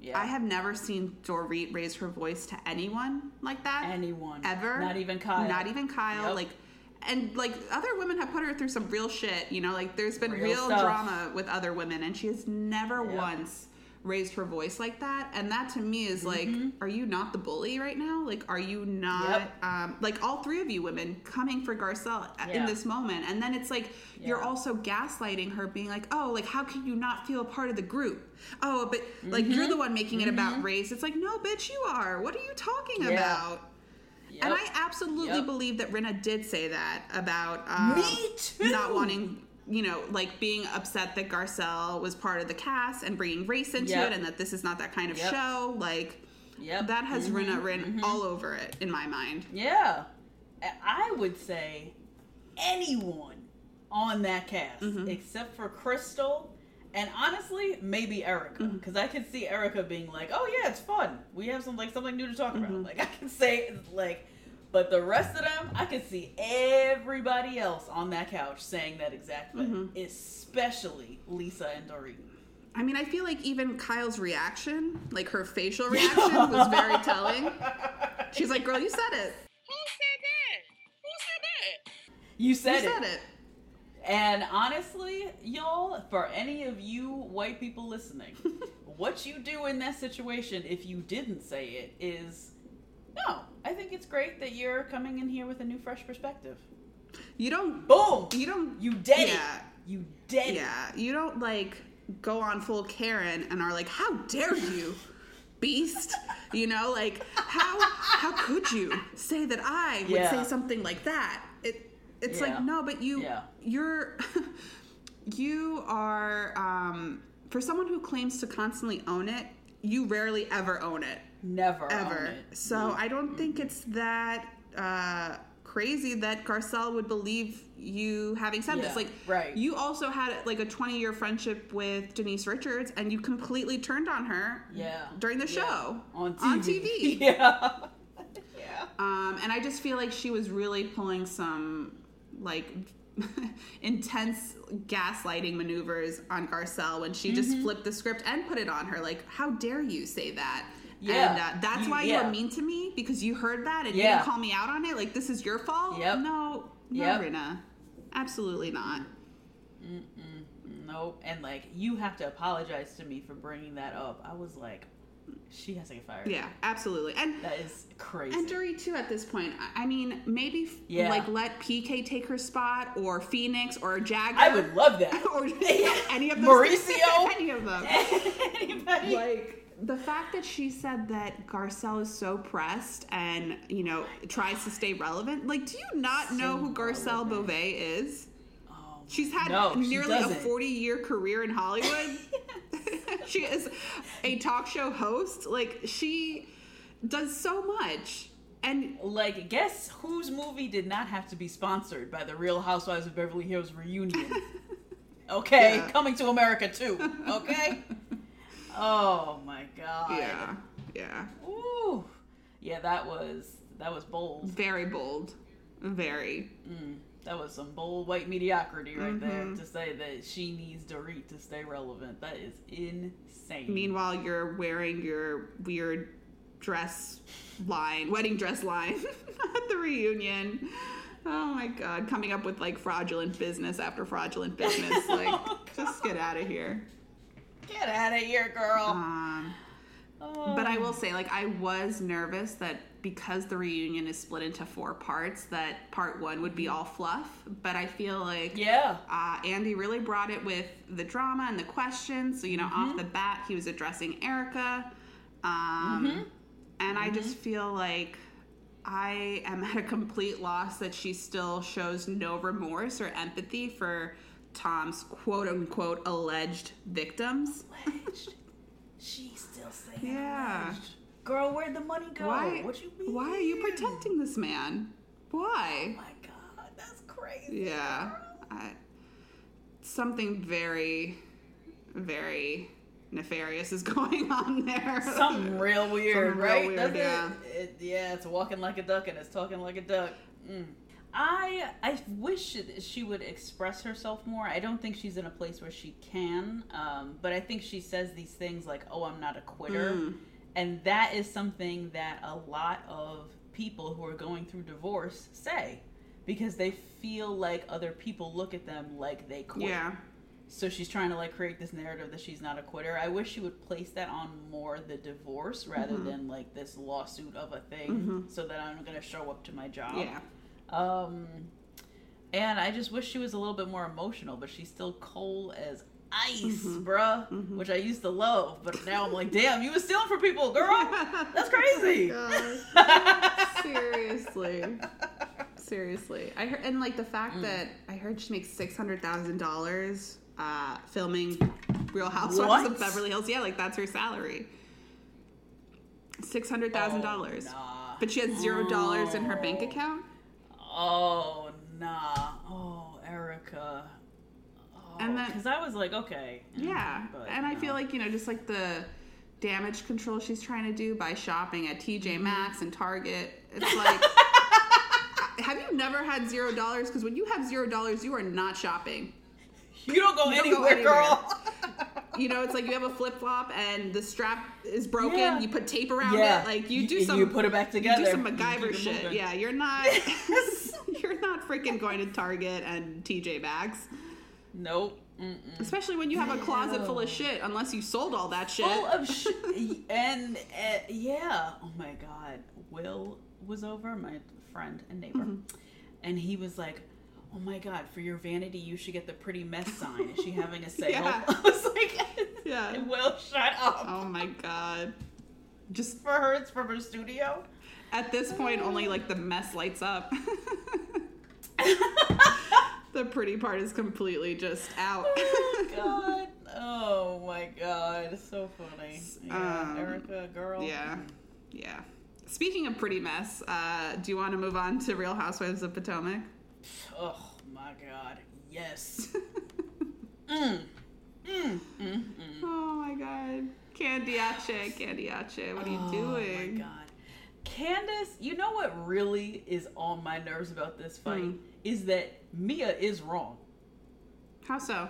Yeah. I have never seen Dorit raise her voice to anyone like that. Anyone. Ever. Not even Kyle. Nope. And other women have put her through some real shit, you know? Like, there's been real drama with other women, and she has never once raised her voice like that. And that, to me, is like, are you not the bully right now? Like, are you not... like, all three of you women coming for Garcelle in this moment. And then it's like, you're also gaslighting her, being like, oh, like, how can you not feel a part of the group? Oh, but, like, you're the one making it about race. It's like, no, bitch, you are. What are you talking about? Yep. And I absolutely believe that Renna did say that about... me too! Not wanting... you know, like, being upset that Garcelle was part of the cast and bringing race into it, and that this is not that kind of show. Like, that has Renna written all over it, in my mind. Yeah. I would say anyone on that cast, except for Crystal, and honestly, maybe Erica. Because I could see Erica being like, oh, yeah, it's fun. We have some, like, something new to talk about. Like, I can say, like... But the rest of them, I could see everybody else on that couch saying that exact thing, especially Lisa and Dorit. I mean, I feel like even Kyle's reaction, like her facial reaction, was very telling. She's like, girl, you said it. Who said that? You said it. And honestly, y'all, for any of you white people listening, what you do in that situation, if you didn't say it, is... No, I think it's great that you're coming in here with a new, fresh perspective. You don't... Boom! You don't... You dead it. You dead it. Yeah, you don't, like, go on full Karen and are like, how dare you, beast? You know, like, how could you say that I would say something like that? It's like, no, but you're... you are... for someone who claims to constantly own it, you rarely ever own it. Never ever. Own it. So I don't think it's that crazy that Garcelle would believe you having said this. Like, you also had like a 20-year friendship with Denise Richards, and you completely turned on her during the show on TV. And I just feel like she was really pulling some like intense gaslighting maneuvers on Garcelle when she just flipped the script and put it on her. Like, how dare you say that? Yeah. And that's why you were mean to me, because you heard that and you didn't call me out on it. Like, this is your fault? Yep. No, Renna. Absolutely not. Nope. And, like, you have to apologize to me for bringing that up. I was like, She has to get fired. Yeah, absolutely. And that is crazy. And Dorit, too, at this point. I mean, maybe let PK take her spot, or Phoenix, or Jagger. I would love that. Or any of those. Mauricio. Any of them. Anybody. Like, the fact that she said that Garcelle is so pressed and, you know, tries to stay relevant. Like, do you not know who Garcelle Beauvais is? Oh, she's had nearly a 40-year career in Hollywood. She is a talk show host. Like, she does so much. And, like, guess whose movie did not have to be sponsored by the Real Housewives of Beverly Hills reunion? Okay, yeah. Coming to America, too. Okay? Oh my god. Yeah. Yeah. Ooh. Yeah, that was bold. Very bold. Very. That was some bold white mediocrity right there, to say that she needs Dorit to stay relevant. That is insane. Meanwhile, you're wearing your weird wedding dress line at the reunion. Oh my god, coming up with like fraudulent business after fraudulent business. Like, just get out of here. Get out of here, girl. But I will say, like, I was nervous that because the reunion is split into four parts, that part one would be all fluff. But I feel like Andy really brought it with the drama and the questions. So, you know, off the bat, he was addressing Erica. And I just feel like I am at a complete loss that she still shows no remorse or empathy for Tom's quote-unquote alleged victims. Alleged? She's still saying alleged. Girl, where'd the money go? What you mean? Why are you protecting this man? Why? Oh my god, that's crazy. Yeah. Something very, very nefarious is going on there. Something real weird, right? Real weird, it's walking like a duck and it's talking like a duck. I wish she would express herself more. I don't think she's in a place where she can, but I think she says these things like, oh, I'm not a quitter. And that is something that a lot of people who are going through divorce say, because they feel like other people look at them like they quit. Yeah. So she's trying to like create this narrative that she's not a quitter. I wish she would place that on more the divorce rather than like this lawsuit of a thing, so that I'm going to show up to my job. Yeah. And I just wish she was a little bit more emotional, but she's still cold as ice, bruh, which I used to love, but now I'm like, damn, you were stealing from people, girl. That's crazy. Oh my gosh. Seriously. I heard, and like the fact that I heard she makes $600,000, filming Real Housewives of Beverly Hills. Yeah. Like that's her salary. $600,000, but she has $0 in her bank account. Oh, nah. Oh, Erica. Because I was like, okay. Yeah. I feel like, you know, just like the damage control she's trying to do by shopping at TJ Maxx and Target. It's like, have you never had $0? Because when you have $0, you are not shopping. You don't go anywhere, girl. You know, it's like you have a flip-flop and the strap is broken. Yeah. You put tape around it. Like, you put it back together. You do some MacGyver shit. Yeah, you're not freaking going to Target and TJ Maxx. Nope. Mm-mm. Especially when you have a closet full of shit, unless you sold all that shit. Full of shit. Oh, my God. Will was over, my friend and neighbor. And he was like, oh, my God, for your vanity, you should get the pretty mess sign. Is she having a sale? Yeah. I was like, Will, shut up. Oh, my God. Just for her, it's from her studio. At this point, only, like, the mess lights up. The pretty part is completely just out. Oh my god, it's so funny. Yeah, Erica, girl. Yeah. Speaking of pretty mess, do you want to move on to Real Housewives of Potomac? Oh my god, yes. Oh my god, Candiace, what are you doing? Oh my god. Candace, you know what really is on my nerves about this fight is that Mia is wrong. How so?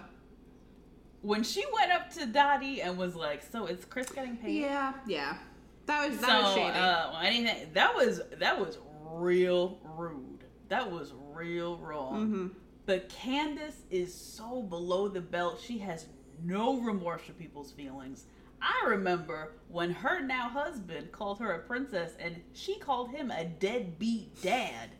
When she went up to Dottie and was like, "So is Chris getting paid?" Yeah. That was shady. That was real rude. That was real wrong. But Candace is so below the belt. She has no remorse for people's feelings. I remember when her now husband called her a princess and she called him a deadbeat dad.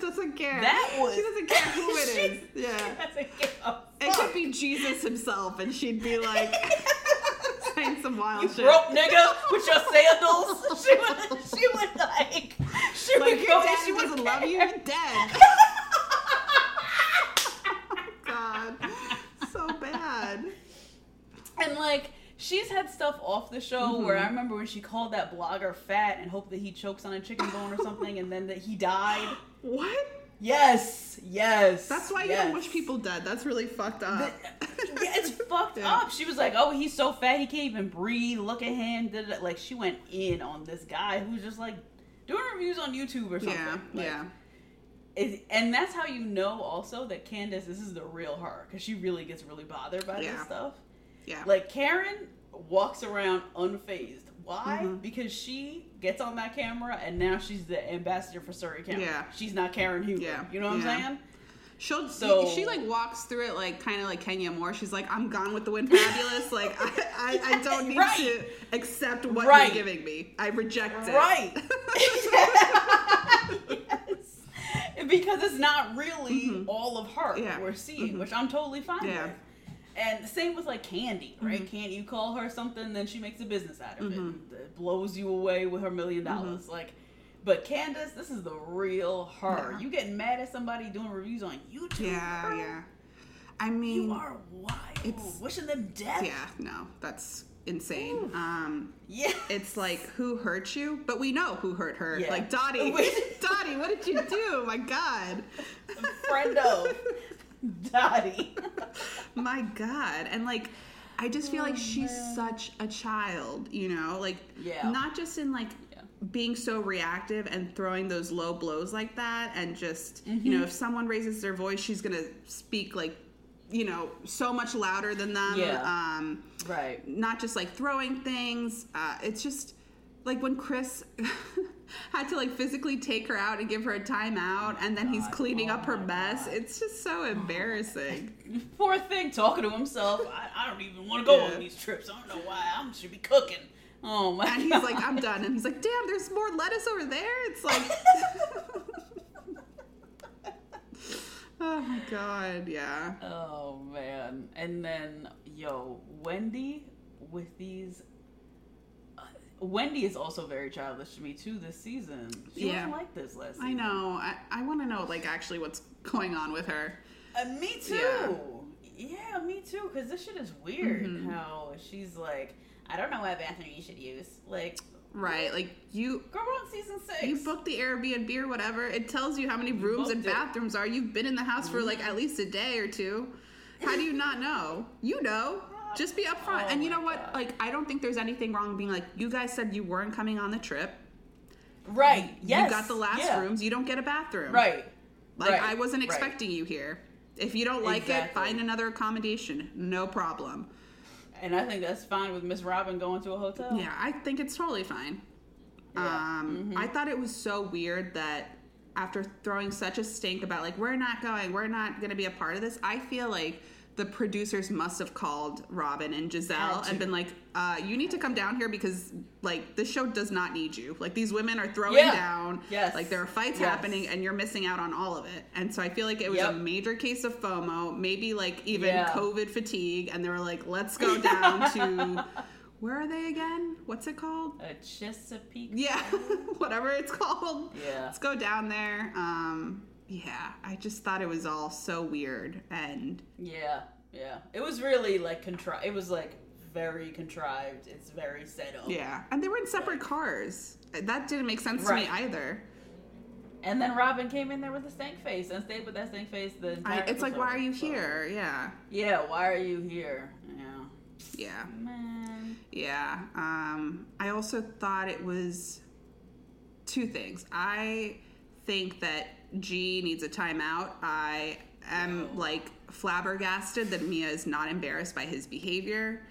Doesn't care. That was. She doesn't care who it is. Yeah. She doesn't care. It could be Jesus himself, and she'd be like saying some wild shit. You broke nigga with your sandals. She would your go, daddy doesn't care. Love you. You're dead. God, so bad. And like. She's had stuff off the show where I remember when she called that blogger fat and hoped that he chokes on a chicken bone or something and then that he died. What? Yes. That's why you don't wish people dead. That's really fucked up. It's fucked up. She was like, oh, he's so fat he can't even breathe. Look at him. Da-da-da. Like, she went in on this guy who's just like doing reviews on YouTube or something. Yeah, like, yeah. And that's how you know also that Candace, this is the real her because she really gets really bothered by this stuff. Yeah. Like, Karen walks around unfazed. Why? Because she gets on that camera, and now she's the ambassador for Surrey County. Yeah. She's not Karen Huber. Yeah. You know what I'm saying? She like, walks through it, like, kind of like Kenya Moore. She's like, I'm gone with the wind fabulous. Like, I don't need to accept what you're giving me. I reject it. Yes. Because it's not really all of her we're seeing, which I'm totally fine with. And same with, like, Candy, right? Candy, you call her something, then she makes a business out of it. It blows you away with her $1 million. Like, but Candace, this is the real her. Yeah. You getting mad at somebody doing reviews on YouTube, girl? Yeah. I mean... You are wild. It's, wishing them death. Yeah, no. That's insane. Ooh. It's like, who hurt you? But we know who hurt her. Yeah. Like, Dottie, what did you do? My God. Friendo. Dottie. My God. And, like, I just feel like she's such a child, you know? Like, not just in, like, being so reactive and throwing those low blows like that and just, you know, if someone raises their voice, she's going to speak, like, you know, so much louder than them. Yeah. Right. Not just, like, throwing things. It's just, like, when Chris... had to like physically take her out and give her a timeout, and then he's cleaning up her mess. God. It's just so embarrassing. Poor thing, talking to himself. I don't even want to go on these trips. I don't know why. I should be cooking. Oh my! And he's like, I'm done. And he's like, damn, there's more lettuce over there. It's like, oh my God, yeah. Oh man. And then Wendy with these. Wendy is also very childish to me, too, this season. She wasn't like this last season. I know. I want to know, like, actually what's going on with her. Me, too. Yeah, me, too. Because this shit is weird how she's like, I don't know what bathroom you should use. Like... Right, like you. Girl, we're on season 6. You booked the Airbnb or whatever. It tells you how many rooms and bathrooms are. You've been in the house for, like, at least a day or two. How do you not know? You know. Just be upfront. And you know what? God. Like, I don't think there's anything wrong being like, you guys said you weren't coming on the trip. Right. You got the last rooms. You don't get a bathroom. Right. Like, I wasn't expecting you here. If you don't like it, find another accommodation. No problem. And I think that's fine with Miss Robin going to a hotel. Yeah, I think it's totally fine. Yeah. I thought it was so weird that after throwing such a stink about, like, we're not going, we're not going to be a part of this, I feel like... The producers must have called Robin and Giselle and been like, you need to come down here because, like, this show does not need you. Like, these women are throwing down. Yes. Like, there are fights happening, and you're missing out on all of it. And so I feel like it was a major case of FOMO, maybe, like, even COVID fatigue. And they were like, let's go down to... Where are they again? What's it called? A Chesapeake. Yeah. Whatever it's called. Yeah. Let's go down there. Yeah, I just thought it was all so weird, and... Yeah. It was really, like, contrived. It was, like, very contrived. It's very set up. Yeah, and they were in separate cars. That didn't make sense to me either. And then Robin came in there with a stank face and stayed with that stank face the entire episode. It's like, why are you here? Yeah. Yeah, why are you here? Yeah. Man. Yeah. I also thought it was two things. I think that... G needs a timeout. I am like flabbergasted that Mia is not embarrassed by his behavior.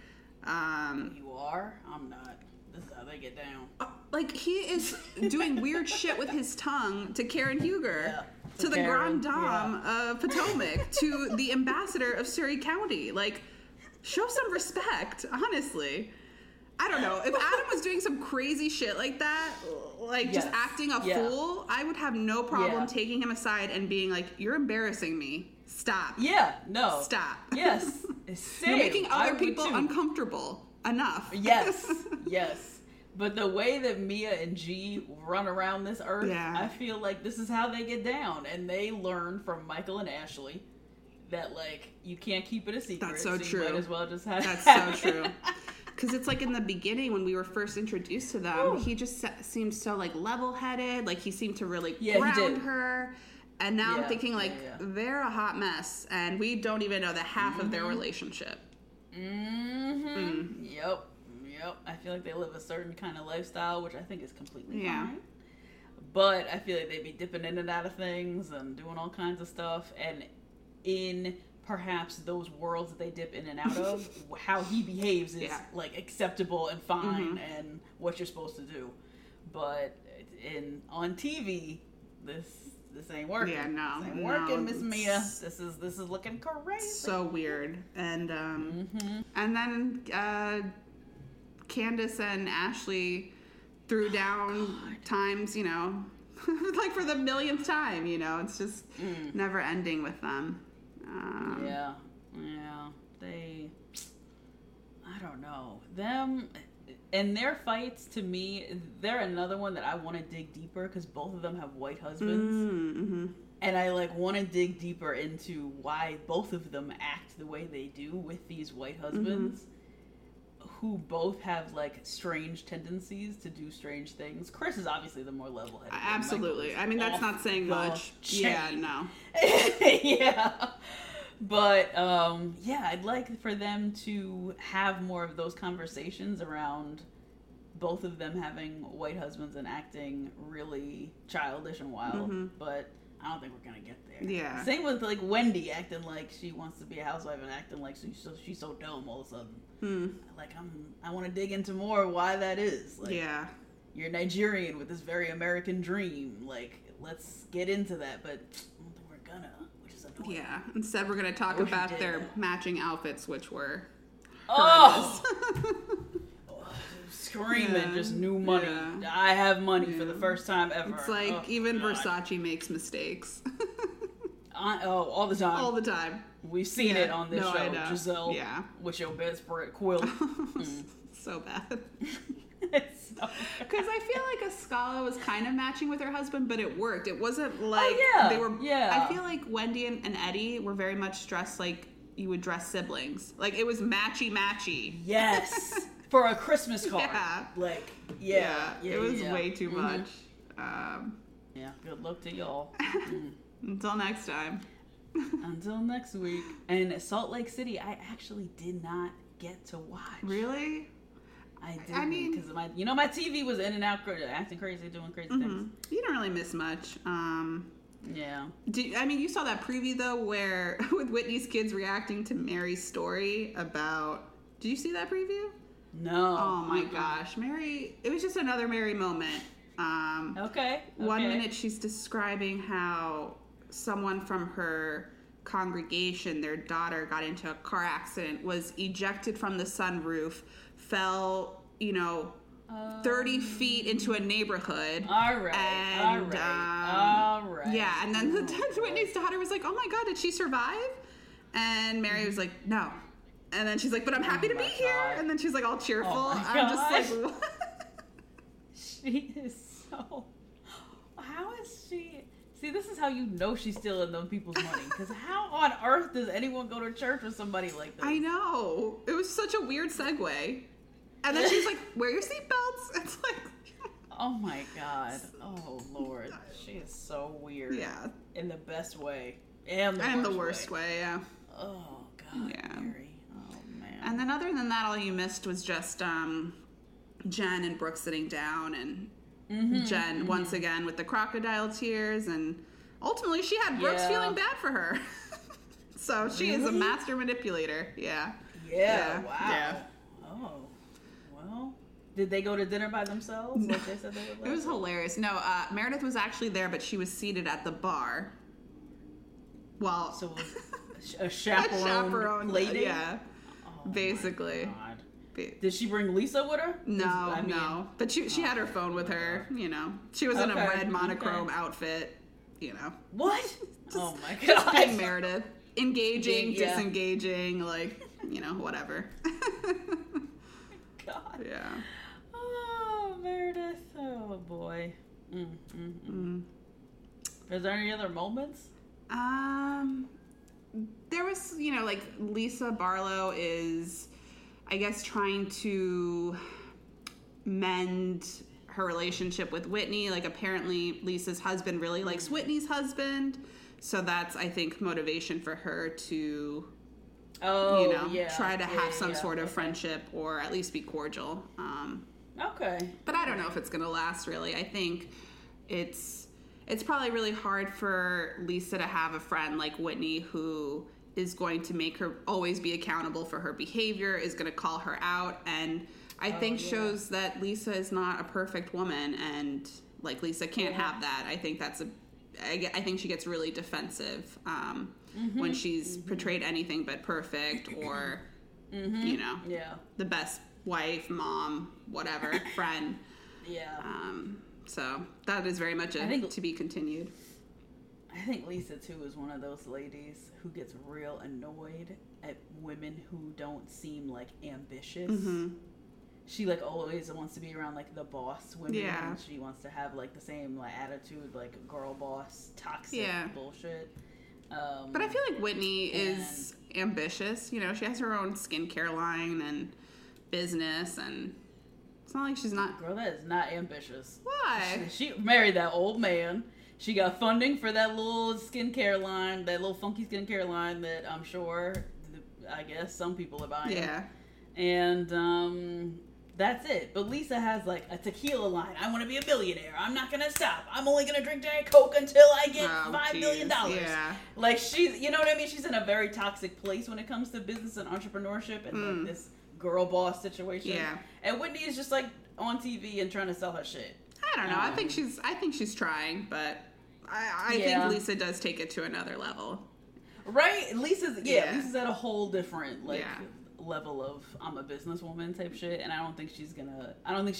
You are? I'm not. This is how they get down. Like, he is doing weird shit with his tongue to Karen Huger, to the Grand Dame of Potomac, to the ambassador of Surrey County. Like, show some respect, honestly. I don't know. If Adam was doing some crazy shit like that, like yes. just acting a yeah. fool, I would have no problem yeah. taking him aside and being like, you're embarrassing me. Stop. Yeah. No. Stop. Yes. Same. You're making other people uncomfortable enough. Yes. Yes. But the way that Mia and G run around this earth, yeah. I feel like this is how they get down. And they learn from Michael and Ashley that, like, you can't keep it a secret. That's so true. You might as well just have it. That's so true. Because it's like in the beginning when we were first introduced to them, ooh. He just seemed so, like, level-headed. Like, he seemed to really ground her. And now I'm thinking, like, they're a hot mess. And we don't even know the half of their relationship. Mm-hmm. Mm. Yep. Yep, I feel like they live a certain kind of lifestyle, which I think is completely fine. But I feel like they'd be dipping in and out of things and doing all kinds of stuff. And in perhaps those worlds that they dip in and out of, how he behaves is like acceptable and fine and what you're supposed to do. But on TV, this ain't working. Yeah, no, this ain't working, Miss Mia. This is looking crazy. So weird. And and then Candace and Ashley threw down times, you know, like for the millionth time, you know, it's just never ending with them. I don't know. Them and their fights, to me, they're another one that I want to dig deeper because both of them have white husbands. Mm-hmm. And I, like, want to dig deeper into why both of them act the way they do with these white husbands. Mm-hmm. Who both have, like, strange tendencies to do strange things. Chris is obviously the more level-headed. Absolutely. I mean, that's not saying much. Chain. Yeah, no. Yeah. But, I'd like for them to have more of those conversations around both of them having white husbands and acting really childish and wild. Mm-hmm. But I don't think we're going to get there. Yeah. Same with, like, Wendy acting like she wants to be a housewife and acting like she's so dumb all of a sudden. Like, I want to dig into more why that is. Like, yeah. You're Nigerian with this very American dream. Like, let's get into that, but I don't think we're gonna, which is annoying. Yeah. Instead, we're going to talk about their matching outfits, which were horrendous. Screaming, just new money. Yeah. I have money for the first time ever. It's like even God. Versace makes mistakes. All the time. All the time. We've seen it on this show, Giselle. Yeah. With your bedspread quilt. So bad. It's so bad. Because I feel like Ascala was kind of matching with her husband, but it worked. It wasn't like they were. Yeah. I feel like Wendy and Eddie were very much dressed like you would dress siblings. Like it was matchy. Yes. For a Christmas card. Yeah. Like, it was way too much. Good luck to y'all. Until next time. Until next week. And Salt Lake City, I actually did not get to watch. Really? I didn't. I mean, because my TV was in and out, acting crazy, doing crazy things. You don't really miss much. Yeah. You saw that preview, though, where with Whitney's kids reacting to Mary's story about... Did you see that preview? No. Oh my gosh, Mary! It was just another Mary moment. Okay. 1 minute she's describing how someone from her congregation, their daughter, got into a car accident, was ejected from the sunroof, fell, 30 feet into a neighborhood. All right. Yeah, and then Whitney's daughter was like, "Oh my God, did she survive?" And Mary was like, "No." And then she's like, but I'm happy to be here. And then she's like all cheerful. I'm just like, what? She is so... How is she... See, this is how you know she's stealing them people's money. Because how on earth does anyone go to church with somebody like this? I know. It was such a weird segue. And then she's like, wear your seatbelts. It's like... Oh my God. Oh Lord. She is so weird. Yeah. In the best way. And the worst way, yeah. Oh God, yeah. Mary. And then other than that, all you missed was just Jen and Brooke sitting down and Jen once again with the crocodile tears. And ultimately she had Brooks feeling bad for her. So she is a master manipulator. Yeah. Yeah. Wow. Yeah. Oh. Well, did they go to dinner by themselves? Like they said they would. It was hilarious. No, Meredith was actually there, but she was seated at the bar. Well. So a chaperone lady? Yeah. Basically. Oh Did she bring Lisa with her? No, no. But she had her phone with her, you know. She was in a red monochrome outfit, you know. What? Just, oh my God. Just being Meredith. Engaging, disengaging, like, you know, whatever. God. Yeah. Oh, Meredith. Oh, boy. Is there any other moments? There was, you know, like, Lisa Barlow is, I guess, trying to mend her relationship with Whitney. Like, apparently Lisa's husband really likes Whitney's husband. So that's, I think, motivation for her to, try to have some sort of friendship or at least be cordial. But I don't know if it's going to last, really. I think it's probably really hard for Lisa to have a friend like Whitney who is going to make her always be accountable for her behavior, is going to call her out, and I think shows that Lisa is not a perfect woman, and, like, Lisa can't have that. I think that's I think she gets really defensive when she's portrayed anything but perfect or, you know, the best wife, mom, whatever, friend. Yeah. So that is very much to be continued. I think Lisa, too, is one of those ladies who gets real annoyed at women who don't seem, like, ambitious. Mm-hmm. She, like, always wants to be around, like, the boss women. Yeah. And she wants to have, like, the same, like, attitude, like, girl boss, toxic bullshit. But I feel like Whitney is ambitious. You know, she has her own skincare line and business, and it's not like she's not... Girl, that is not ambitious. Why? She married that old man. She got funding for that little skincare line, that little funky skincare line that I'm sure, I guess, some people are buying. Yeah. And, that's it. But Lisa has, like, a tequila line. I want to be a billionaire. I'm not going to stop. I'm only going to drink Diet Coke until I get $5 million. Yeah. Like, she's, you know what I mean? She's in a very toxic place when it comes to business and entrepreneurship and, like, this girl boss situation. Yeah. And Whitney is just, like, on TV and trying to sell her shit. I don't know. I think she's trying, but I think Lisa does take it to another level. Right? Lisa's at a whole different, like... Yeah. level of I'm a businesswoman type shit, and I don't think she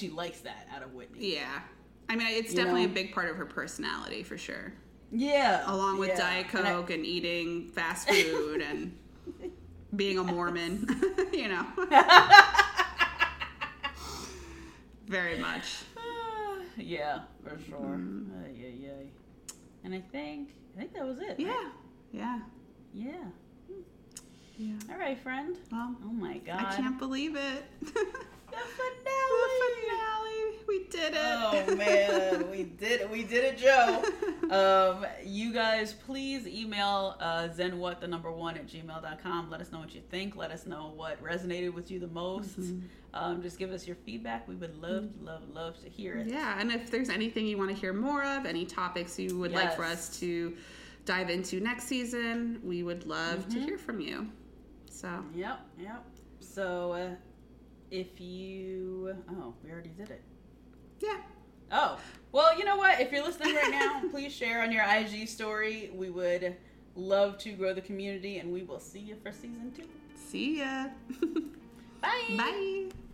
likes that out of Whitney. Yeah. I mean, it's definitely a big part of her personality for sure. Yeah. Along with Diet Coke and eating fast food and being a Mormon, you know. Very much. Yeah, for sure. And I think that was it. Yeah. Right? Yeah. Yeah. Yeah. All right, friend. Well, oh my God, I can't believe it. The finale. We did it. Oh man, we did it, Joe. You guys, please email zenwhat 1@gmail.com. Let us know what you think. Let us know what resonated with you the most. Mm-hmm. Just give us your feedback. We would love to hear it. Yeah, and if there's anything you want to hear more of, any topics you would like for us to dive into next season, we would love to hear from you. So yep. So we already did it. Yeah. Oh well, you know what? If you're listening right now, please share on your IG story. We would love to grow the community, and we will see you for season 2. See ya. Bye.